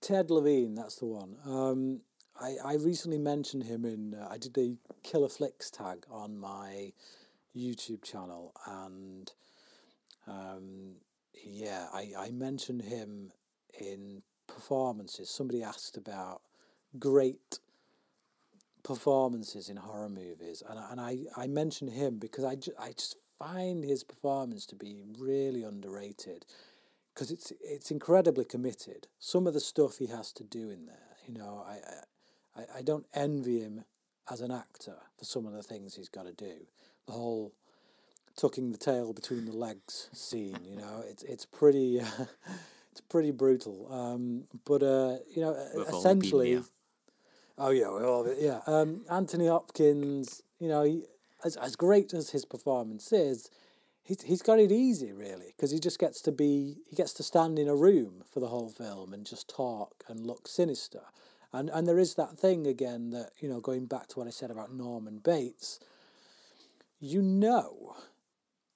Ted Levine, that's the one. Um, I, I recently mentioned him in... Uh, I did the Killer Flicks tag on my YouTube channel. And, um, yeah, I, I mentioned him in performances. Somebody asked about great performances in horror movies. And, and I, I mentioned him because I, ju- I just... find his performance to be really underrated, because it's it's incredibly committed. Some of the stuff he has to do in there, you know, I, I I don't envy him as an actor for some of the things he's got to do. The whole tucking the tail between the legs scene, you know, it's it's pretty it's pretty brutal. Um, but uh, you know, We've essentially, oh yeah, well, yeah. Um, Anthony Hopkins, you know. He, As as great as his performance is, he's he's got it easy really, because he just gets to be he gets to stand in a room for the whole film and just talk and look sinister, and and there is that thing again that, you know, going back to what I said about Norman Bates, you know,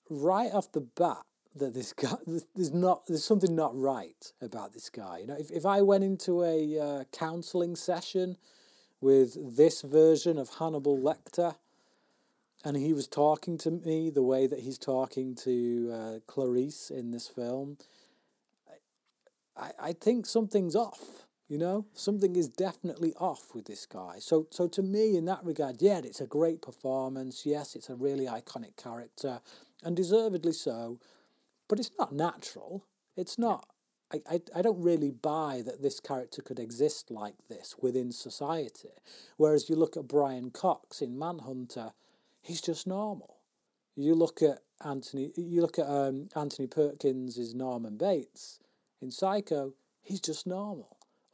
right off the bat that this guy there's not there's something not right about this guy. You know, if if I went into a uh, counselling session with this version of Hannibal Lecter, and he was talking to me the way that he's talking to uh, Clarice in this film, I I think something's off, you know? Something is definitely off with this guy. So so to me, in that regard, yeah, it's a great performance. Yes, it's a really iconic character, and deservedly so, but it's not natural. It's not... I, I, I don't really buy that this character could exist like this within society. Whereas you look at Brian Cox in Manhunter... he's just normal. You look at Anthony. You look at um, Anthony Perkins as Norman Bates in Psycho. He's just normal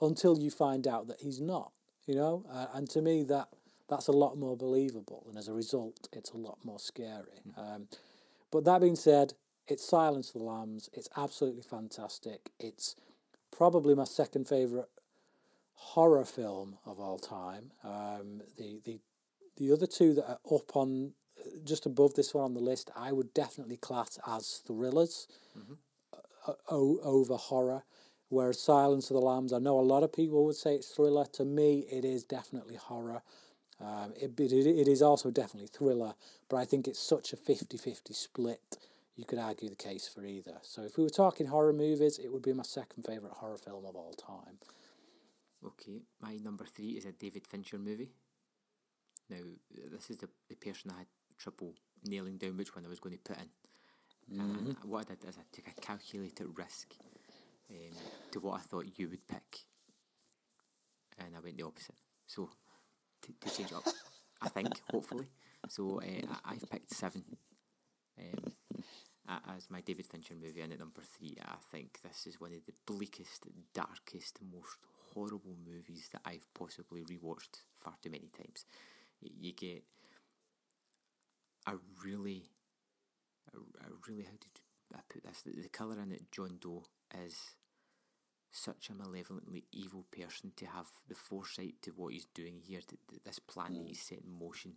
until you find out that he's not. You know, uh, and to me that that's a lot more believable, and as a result, it's a lot more scary. Um, but that being said, it's Silence of the Lambs. It's absolutely fantastic. It's probably my second favorite horror film of all time. Um, the the The other two that are up on, just above this one on the list, I would definitely class as thrillers mm-hmm. uh, o- over horror, whereas Silence of the Lambs, I know a lot of people would say it's thriller. To me, it is definitely horror. Um, it, it It is also definitely thriller, but I think it's such a fifty-fifty split, you could argue the case for either. So if we were talking horror movies, it would be my second favourite horror film of all time. Okay, my number three is a David Fincher movie. Now, this is the, the person I had trouble nailing down which one I was going to put in. Mm-hmm. And I, what I did is I took a calculated risk um, to what I thought you would pick. And I went the opposite. So, to, to change up, I think, hopefully. So, uh, I, I've picked Seven um, as my David Fincher movie, and at number three, I think this is one of the bleakest, darkest, most horrible movies that I've possibly rewatched far too many times. You get a really, a, a really, how did I put this? The, the colour in it, John Doe, is such a malevolently evil person to have the foresight to what he's doing here, to, to this plan mm. that he's set in motion,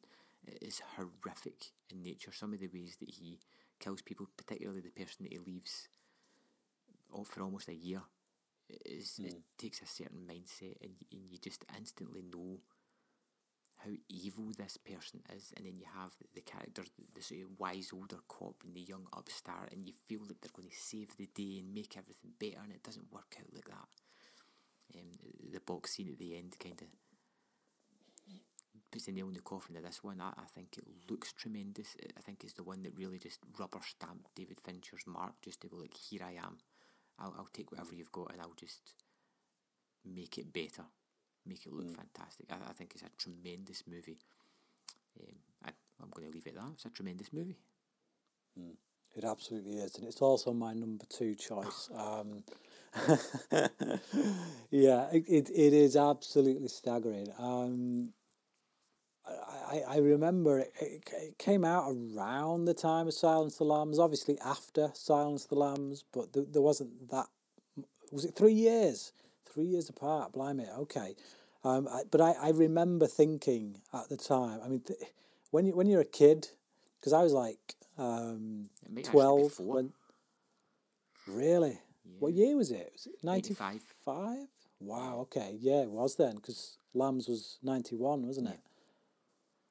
It is horrific in nature. Some of the ways that he kills people, particularly the person that he leaves for almost a year, it, is, mm. it takes a certain mindset, and, and you just instantly know how evil this person is. And then you have the, the characters, the sort of wise older cop and the young upstart, and you feel like they're going to save the day and make everything better, and it doesn't work out like that. Um, the box scene at the end kind of puts the nail in the coffin of this one. I, I think it looks tremendous. I think it's the one that really just rubber stamped David Fincher's mark, just to go like, here I am, I'll, I'll take whatever you've got and I'll just make it better, make it look mm. fantastic. I, I think it's a tremendous movie. Um, I, I'm going to leave it at that. It's a tremendous movie. Mm. It absolutely is, and it's also my number two choice. Um, yeah, it, it it is absolutely staggering. Um, I, I remember it, it came out around the time of Silence of the Lambs, obviously after Silence of the Lambs, but there, there wasn't that... Was it three years? Three years apart, blimey, okay. Um, I, but I, I remember thinking at the time, I mean, th- when, you, when you're a kid, because I was like um, twelve. When, really? Yeah. What year was it? Was it ninety-five? Wow, okay, yeah, it was then, because Lambs was ninety-one, wasn't it? Yeah.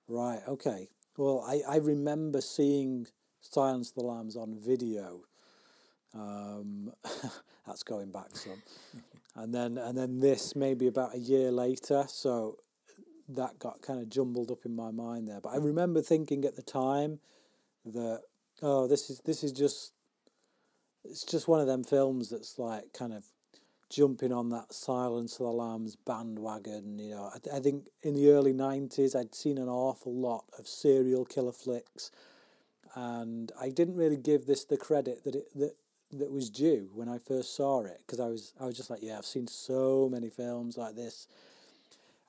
Right, okay. Well, I, I remember seeing Silence of the Lambs on video. Um, that's going back some. and then and then this maybe about a year later, so that got kind of jumbled up in my mind there. But I remember thinking at the time that, oh, this is this is just it's just one of them films that's like kind of jumping on that Silence of the Lambs bandwagon, you know. I, th- I think in the early nineties, I'd seen an awful lot of serial killer flicks, and I didn't really give this the credit that it that that was due when I first saw it, because I was I was just like, yeah, I've seen so many films like this,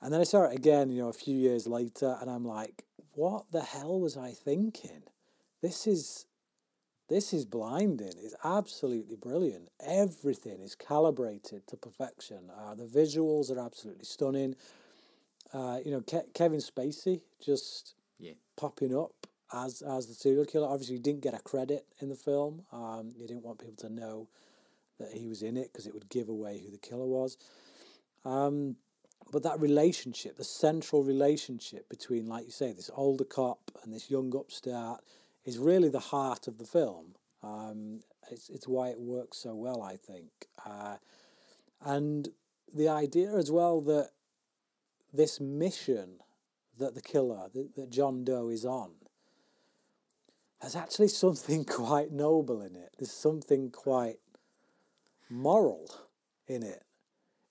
and then I saw it again, you know, a few years later, and I'm like, what the hell was I thinking? This is. This is blinding. It's absolutely brilliant. Everything is calibrated to perfection. Uh, the visuals are absolutely stunning. Uh, you know, Ke- Kevin Spacey just yeah. popping up as as the serial killer. Obviously, he didn't get a credit in the film. Um, he didn't want people to know that he was in it because it would give away who the killer was. Um, but that relationship, the central relationship between, like you say, this older cop and this young upstart, is really the heart of the film. Um, it's it's why it works so well, I think. Uh, and the idea as well that this mission that the killer, that, that John Doe is on, has actually something quite noble in it. There's something quite moral in it.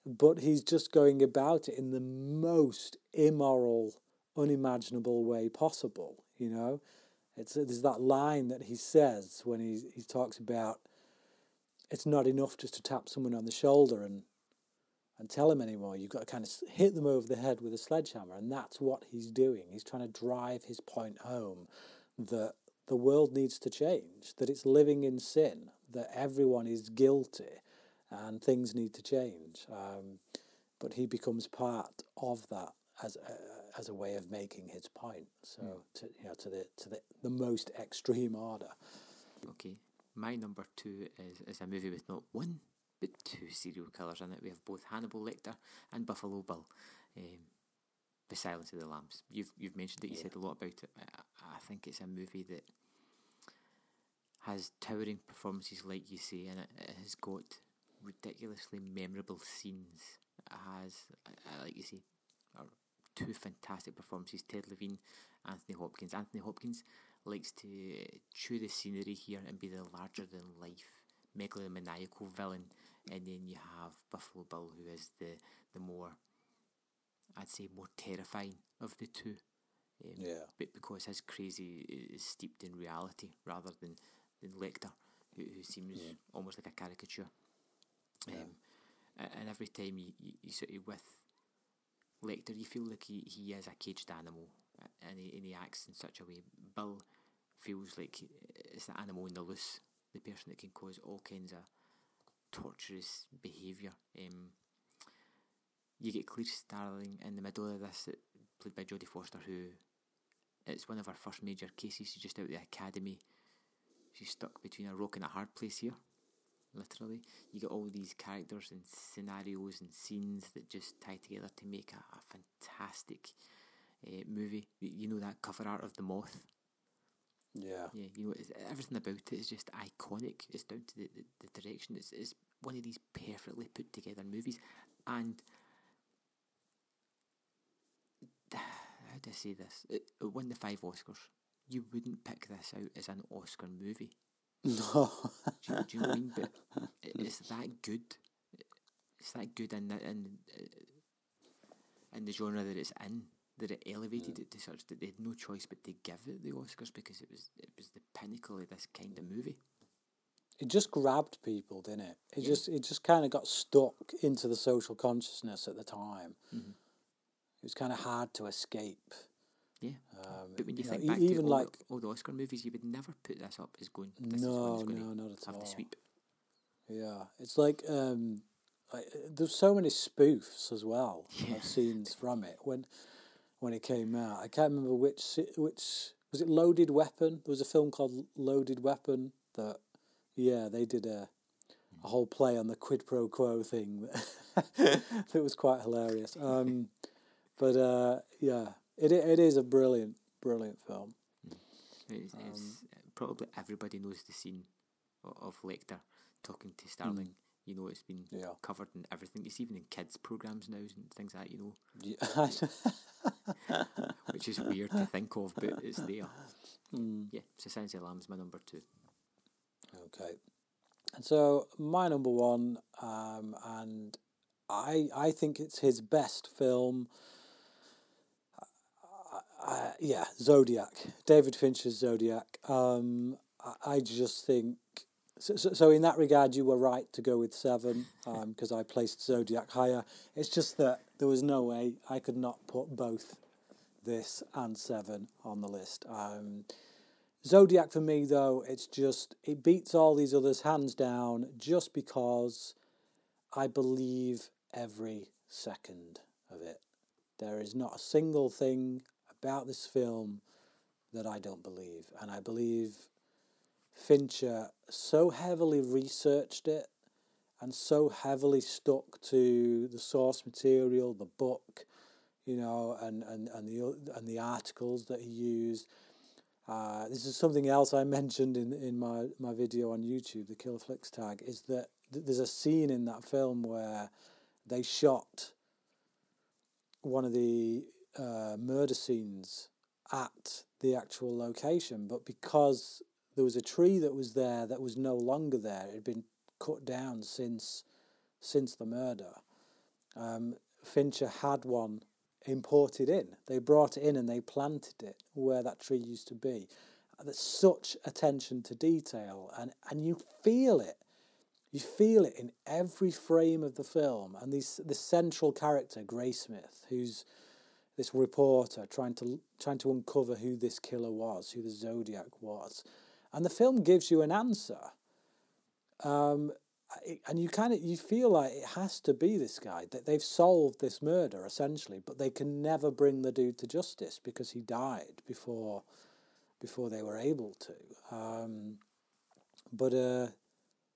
But he's just going about it in the most immoral, unimaginable way possible, you know? It's there's that line that he says when he he talks about it's not enough just to tap someone on the shoulder and and tell him anymore. You've got to kind of hit them over the head with a sledgehammer, and that's what he's doing. He's trying to drive his point home that the world needs to change, that it's living in sin, that everyone is guilty, and things need to change. Um, but he becomes part of that as a, as a way of making his point, so mm. to you know to the to the, the most extreme order. Okay, my number two is, is a movie with not one but two serial killers in it. We have both Hannibal Lecter and Buffalo Bill, um, The Silence of the Lambs. You've you've mentioned it. You yeah. said a lot about it. I, I think it's a movie that has towering performances, like you say, and it, it has got ridiculously memorable scenes. It has, like you say, or two fantastic performances. Ted Levine, Anthony Hopkins. Anthony Hopkins likes to chew the scenery here and be the larger-than-life, megalomaniacal villain. And then you have Buffalo Bill, who is the, the more, I'd say, more terrifying of the two. Um, yeah. But because his crazy is steeped in reality rather than, than Lecter, who, who seems yeah. almost like a caricature. Um, yeah. And every time you, you, you sort of with Lecter, you feel like he, he is a caged animal, and he, and he acts in such a way. Bill feels like it's the animal on the loose, the person that can cause all kinds of torturous behaviour. Um, you get Claire Starling in the middle of this, played by Jodie Foster, who It's one of her first major cases. She's just out of the academy. She's stuck between a rock and a hard place here, literally. You get all these characters and scenarios and scenes that just tie together to make a, a fantastic uh, movie. You, you know that cover art of the moth? Yeah. Yeah, you know, it's, everything about it is just iconic. It's down to the, the, the direction. It's, it's one of these perfectly put together movies. And how do I say this? It, it won the five Oscars. You wouldn't pick this out as an Oscar movie. No. do, do you know what I mean? But it, it's that good. It's that good in the, in, in the genre that it's in, that it elevated yeah. it to such that they had no choice but to give it the Oscars because it was it was the pinnacle of this kind of movie. It just grabbed people, didn't it? It yeah. just it just kind of got stuck into the social consciousness at the time. Mm-hmm. It was kind of hard to escape. Yeah, um, but when you, you think know, back even to all, like, the, all the Oscar movies, you would never put this up as going. This no, is going no, not at have all. The sweep. Yeah, it's like, um, like there's so many spoofs as well. Yeah. I've seen from it when when it came out. I can't remember which which was it. Loaded Weapon. There was a film called Loaded Weapon that yeah they did a a whole play on the quid pro quo thing that was quite hilarious. Um, but uh, yeah. It it is a brilliant, brilliant film. It's, um, it's, probably everybody knows the scene of Lecter talking to Starling. Mm. You know, it's been yeah. covered in everything. It's even in kids' programmes now and things like that, you know. Yeah. Which is weird to think of, but it's there. Mm. Yeah, so Silence of the Lambs, my number two. Okay. And so my number one, um, and I I think it's his best film. Uh, yeah, Zodiac. David Fincher's Zodiac. Um, I, I just think... So, so, so in that regard, you were right to go with Seven, because um, I placed Zodiac higher. It's just that there was no way I could not put both this and Seven on the list. Um, Zodiac, for me, though, it's just... It beats all these others hands down just because I believe every second of it. There is not a single thing about this film that I don't believe, and I believe Fincher so heavily researched it and so heavily stuck to the source material, the book, you know, and and, and the and the articles that he used. Uh, this is something else I mentioned in, in my, my video on YouTube, the Killer Flicks tag, is that th- there's a scene in that film where they shot one of the Uh, murder scenes at the actual location, but because there was a tree that was there that was no longer there, it had been cut down since since the murder. Um, Fincher had one imported in. They brought it in and they planted it where that tree used to be. That's such attention to detail, and, and you feel it. You feel it in every frame of the film. And these the central character, Graysmith, who's this reporter trying to trying to uncover who this killer was, who the Zodiac was, and the film gives you an answer, um, and you kind of you feel like it has to be this guy, that they've solved this murder essentially, but they can never bring the dude to justice because he died before before they were able to. Um, but uh,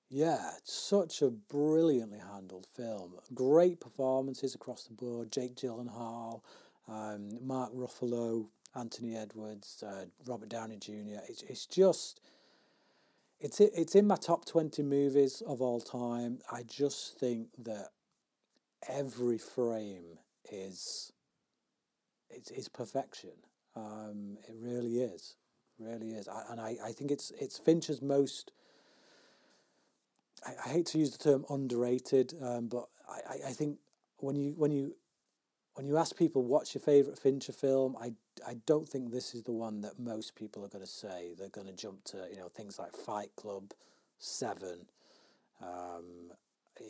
yeah, such a brilliantly handled film. Great performances across the board. Jake Gyllenhaal. Um, Mark Ruffalo, Anthony Edwards, uh, Robert Downey Junior It's it's just, it's it's in my top twenty movies of all time. I just think that every frame is, it's is perfection. Um, it really is, really is. I, and I, I think it's it's Fincher's most. I, I hate to use the term underrated, um, but I, I think when you when you. When you ask people what's your favourite Fincher film, I, I don't think this is the one that most people are going to say. They're going to jump to, you know, things like Fight Club, Seven. Um,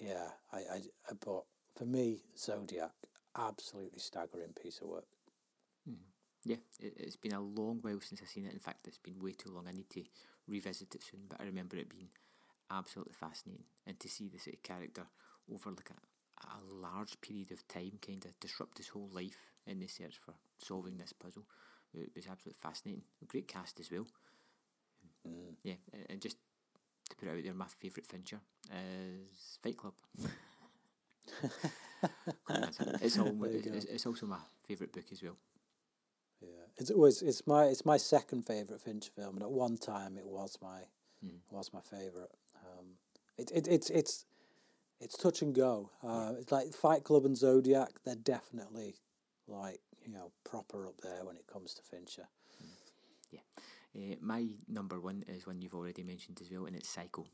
yeah, I, I, I but for me, Zodiac, absolutely staggering piece of work. Mm. Yeah, it, it's been a long while since I've seen it. In fact, it's been way too long. I need to revisit it soon, but I remember it being absolutely fascinating. And to see this character overlook it. A large period of time kind of disrupt his whole life in the search for solving this puzzle It was absolutely fascinating. A great cast as well. Mm. Yeah, and just to put it out there, my favourite Fincher is Fight Club. it's, all, it's, it's also my favourite book as well. Yeah, it's, it was. It's my. It's my second favourite Fincher film, and at one time it was my. Mm. Was my favourite. Um, it, it it's it's it's touch and go. Uh, yeah. It's like Fight Club and Zodiac. They're definitely like you know proper up there when it comes to Fincher. Mm. Yeah, uh, my number one is one you've already mentioned as well, and it's Psycho.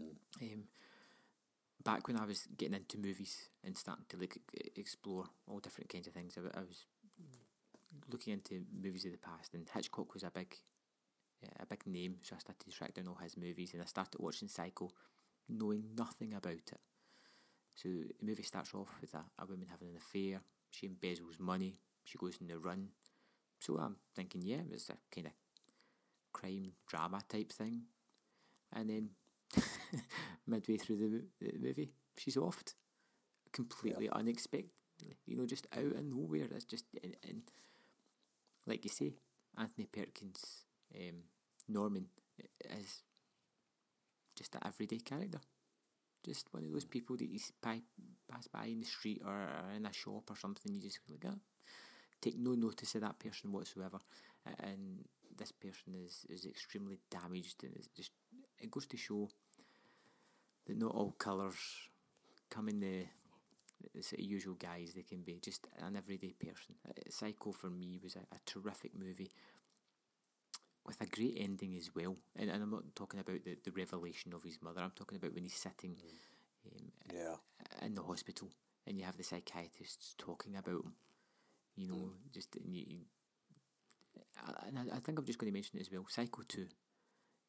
Mm. Um, back when I was getting into movies and starting to look explore all different kinds of things, I, I was looking into movies of the past, and Hitchcock was a big. a big name, so I started to track down all his movies, and I started watching Psycho knowing nothing about it. So the movie starts off with a, a woman having an affair, she embezzles money, she goes on the run. So I'm thinking, yeah, it's a kind of crime drama type thing. And then midway through the, the movie, she's offed completely yeah. unexpectedly, you know, just out of nowhere. That's just and, and like you say, Anthony Perkins, Um, Norman is just an everyday character, just one of those people that you pass by in the street or, or in a shop or something. You just like oh, take no notice of that person whatsoever, and this person is, is extremely damaged, and it's just it goes to show that not all colours come in the, the sort of usual guise. They can be just an everyday person. Psycho for me was a, a terrific movie, with a great ending as well. And, and I'm not talking about the, the revelation of his mother. I'm talking about when he's sitting um, yeah. in the hospital and you have the psychiatrists talking about him. You know, mm. just... And, you, and I, I think I'm just going to mention it as well. Psycho two.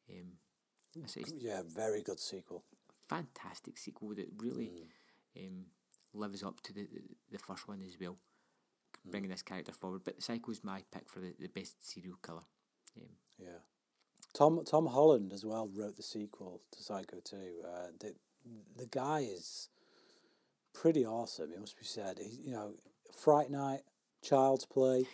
Um, yeah, very good sequel. Fantastic sequel that really mm. um, lives up to the, the, the first one as well, bringing mm. this character forward. But Psycho's my pick for the, the best serial killer. Um, yeah, Tom Tom Holland as well wrote the sequel to Psycho two. Uh, the the guy is pretty awesome. It must be said. He, you know, Fright Night, Child's Play.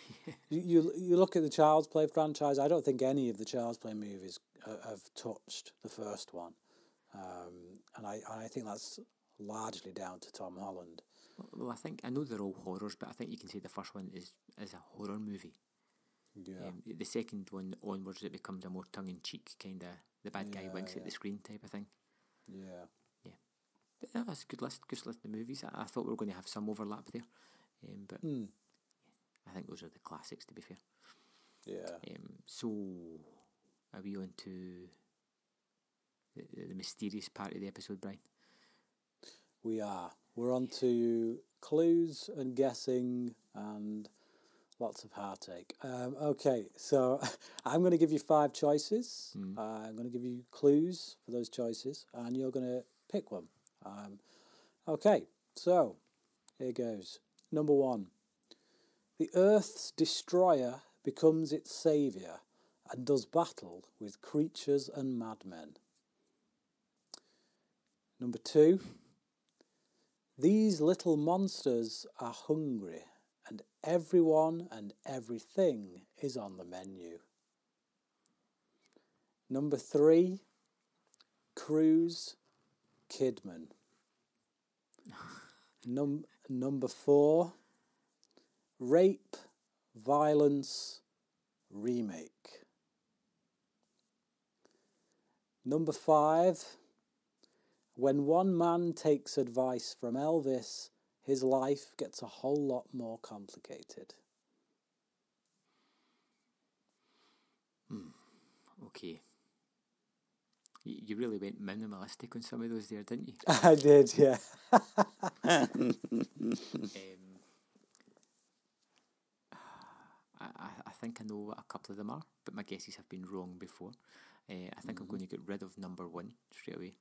you, you you look at the Child's Play franchise. I don't think any of the Child's Play movies uh, have touched the first one, um, and I and I think that's largely down to Tom Holland. Well, I think I know they're all horrors, but I think you can say the first one is is a horror movie. Yeah. Um, the second one onwards, it becomes a more tongue-in-cheek kind of the bad yeah, guy winks yeah. at the screen type of thing. Yeah, yeah. But no, that's a good list. Good list of movies. I, I thought we were going to have some overlap there, um, but mm. yeah, I think those are the classics. To be fair. Yeah. Um, so, are we on to the, the, the mysterious part of the episode, Brian? We are. We're on to clues and guessing and. Lots of heartache. Um, okay, so I'm going to give you five choices. Mm. Uh, I'm going to give you clues for those choices, and you're going to pick one. Um, okay, so here goes. Number one. The Earth's destroyer becomes its saviour and does battle with creatures and madmen. Number two. These little monsters are hungry. And everyone and everything is on the menu. Number three, Cruise Kidman. Num- number four, Rape, Violence, Remake. Number five, when one man takes advice from Elvis, his life gets a whole lot more complicated. Hmm. Okay. You, you really went minimalistic on some of those there, didn't you? I did, yeah. um, I, I think I know what a couple of them are, but my guesses have been wrong before. Uh, I think mm-hmm. I'm going to get rid of number one straight away.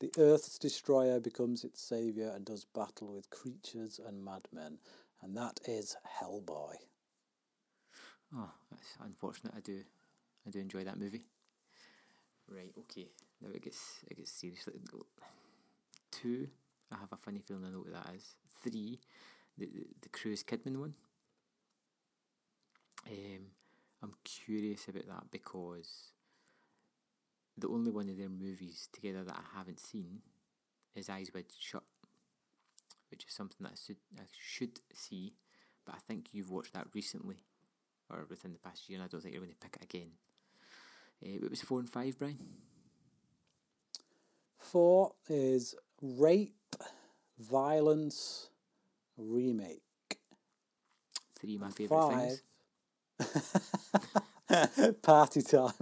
The Earth's destroyer becomes its saviour and does battle with creatures and madmen. And that is Hellboy. Oh, that's unfortunate. I do I do enjoy that movie. Right, okay. Now it gets it gets serious. Two, I have a funny feeling I know what that is. Three, the the, the Cruise Kidman one. Um, I'm curious about that because the only one of their movies together that I haven't seen is Eyes Wide Shut, which is something that I should, I should see, but I think you've watched that recently or within the past year, and I don't think you're going to pick it again. Uh, it was four and five, Brian. Four is Rape, Violence, Remake. Three of my favourite things. Party time.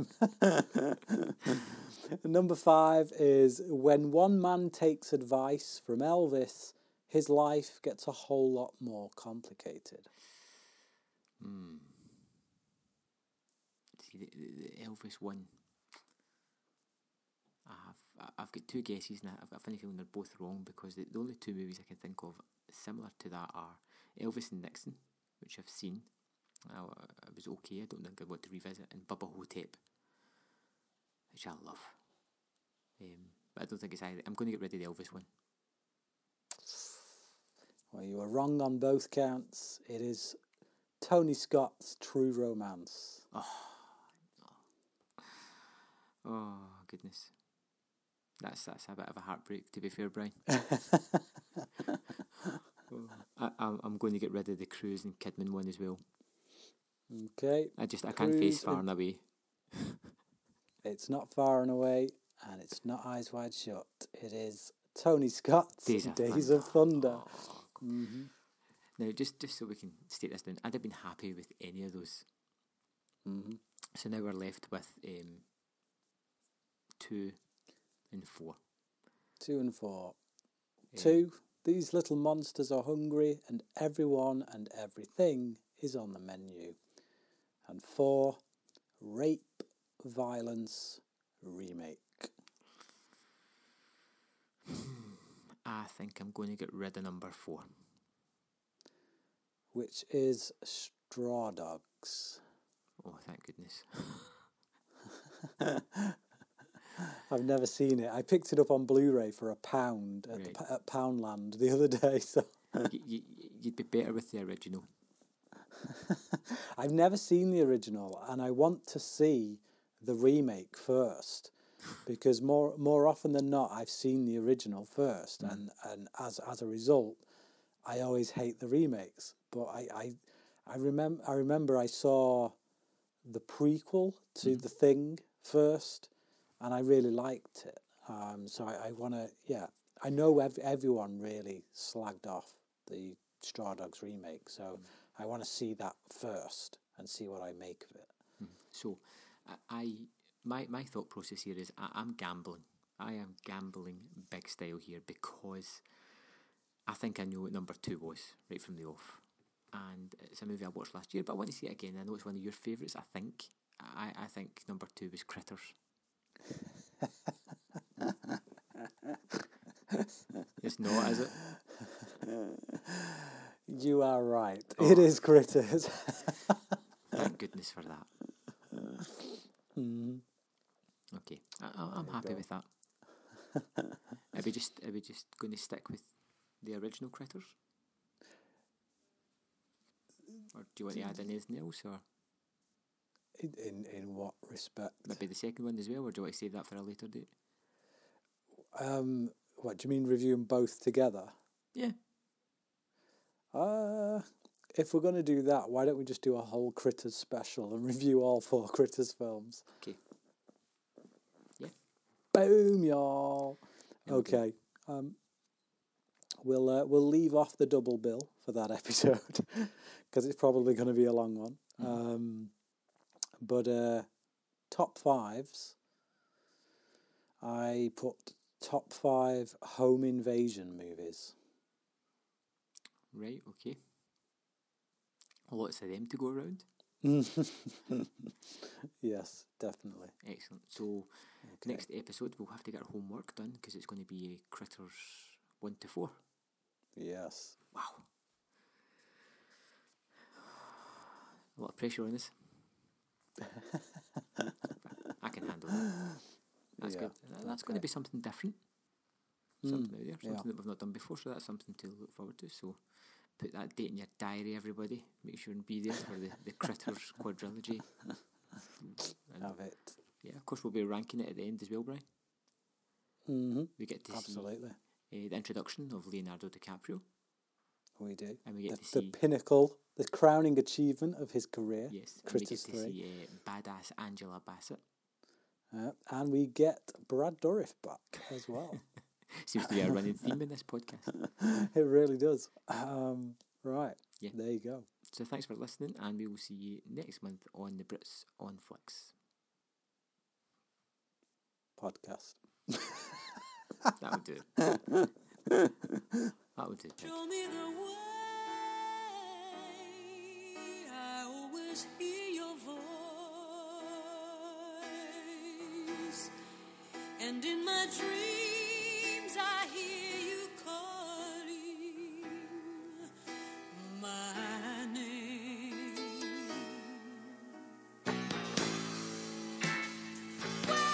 Number five is When One Man Takes Advice from Elvis, His Life Gets a Whole Lot More Complicated. Hmm. See, the, the, the Elvis one. I've I've got two guesses, and I've got a funny feeling they're both wrong, because the, the only two movies I can think of similar to that are Elvis and Nixon, which I've seen. I, I was okay. I don't think I want to revisit. And Bubba Hotep, which I love. Um, but I don't think it's either. I'm going to get rid of the Elvis one. Well, you were wrong on both counts. It is Tony Scott's True Romance. Oh, oh goodness. That's that's a bit of a heartbreak, to be fair, Brian. I, I'm going to get rid of the Cruise and Kidman one as well. Okay. I just I Cruise can't face Far and Away. It's not Far and Away, and it's not Eyes Wide Shut. It is Tony Scott's Days of Days Thunder. Of Thunder. Oh, mm-hmm. Now, just just so we can state this down, I'd have been happy with any of those. Mm-hmm. So now we're left with um, two. And four. Two and four. Yeah. Two, these little monsters are hungry and everyone and everything is on the menu. And four, Rape, Violence, Remake. I think I'm going to get rid of number four. Which is Straw Dogs. Oh, thank goodness. I've never seen it. I picked it up on Blu-ray for a pound at, right. the, at Poundland the other day. So you, you, you'd be better with the original. I've never seen the original, and I want to see the remake first, because more more often than not, I've seen the original first, mm. and and as as a result, I always hate the remakes. But I I, I remember I remember I saw the prequel to mm. The Thing first. And I really liked it. Um, so I, I want to, yeah. I know ev- everyone really slagged off the Straw Dogs remake. So mm. I want to see that first and see what I make of it. Mm. So I, I my, my thought process here is I, I'm gambling. I am gambling big style here, because I think I knew what number two was right from the off. And it's a movie I watched last year, but I want to see it again. I know it's one of your favourites, I think. I, I think number two was Critters. It's not, is it? You are right. Oh. It is Critters. Thank goodness for that. Mm. Okay, I, I, I'm happy with that. Are we just are we just going to stick with the original Critters, or do you want to add anything else, or? In in what respect? Maybe the second one as well, or do you want to save that for a later date? Um, what, do you mean reviewing both together? Yeah. Uh, if we're going to do that, why don't we just do a whole Critters special and review all four Critters films? Okay. Yeah. Boom, y'all. Okay. Um, we'll, uh, we'll leave off the double bill for that episode, because it's probably going to be a long one. Mm-hmm. Um... But uh, top fives, I put top five home invasion movies. Right, okay. Lots of them to go around. Yes, definitely. Excellent. So okay. Next episode we'll have to get our homework done, because it's going to be Critters one to four. Yes. Wow. A lot of pressure on us. I can handle that. That's yeah, good. That's okay. Going to be something different, something mm, out there, something yeah. that we've not done before. So that's something to look forward to. So Put that date in your diary, everybody. Make sure and be there for the, the Critters quadrilogy. And, love it. Yeah, of course, we'll be ranking it at the end as well, Brian. Mm-hmm. We get to Absolutely. see uh, the introduction of Leonardo DiCaprio. We do. And we get the, to see... The pinnacle, the crowning achievement of his career. Yes. Critters and we get to see uh, badass Angela Bassett. Uh, and we get Brad Dourif back as well. Seems to be a running theme in this podcast. It really does. Um, right. Yeah. There you go. So thanks for listening, and we will see you next month on the Brits on Flix podcast. That would do. That would do. Show me the way. I always hear your voice, and in my dreams I hear you calling my name. Whoa!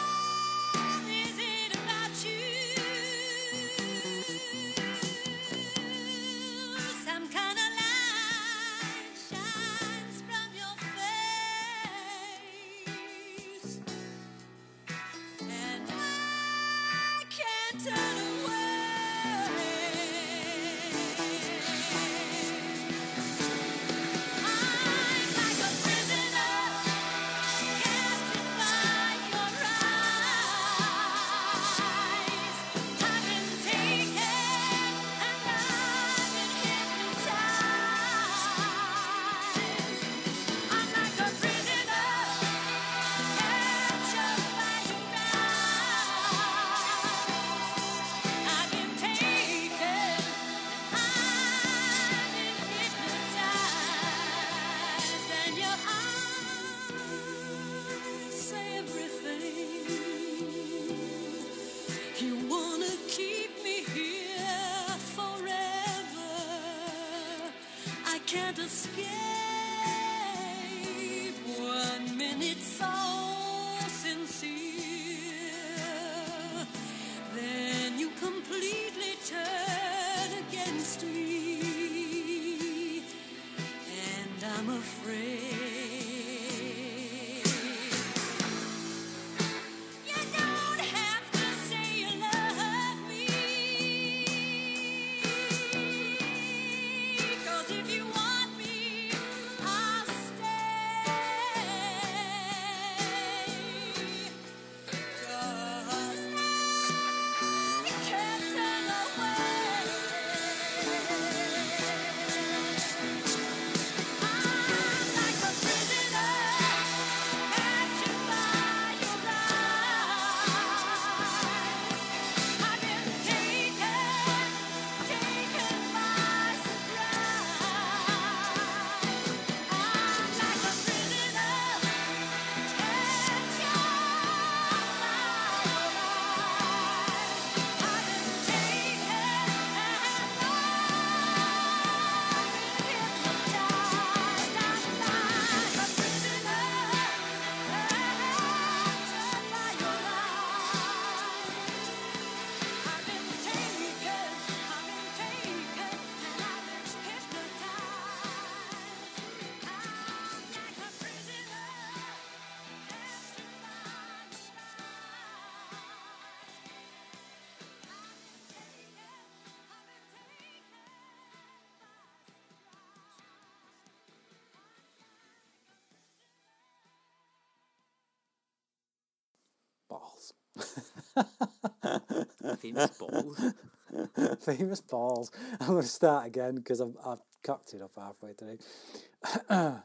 Famous balls. Famous balls. I'm going to start again because I've, I've cocked it up halfway through.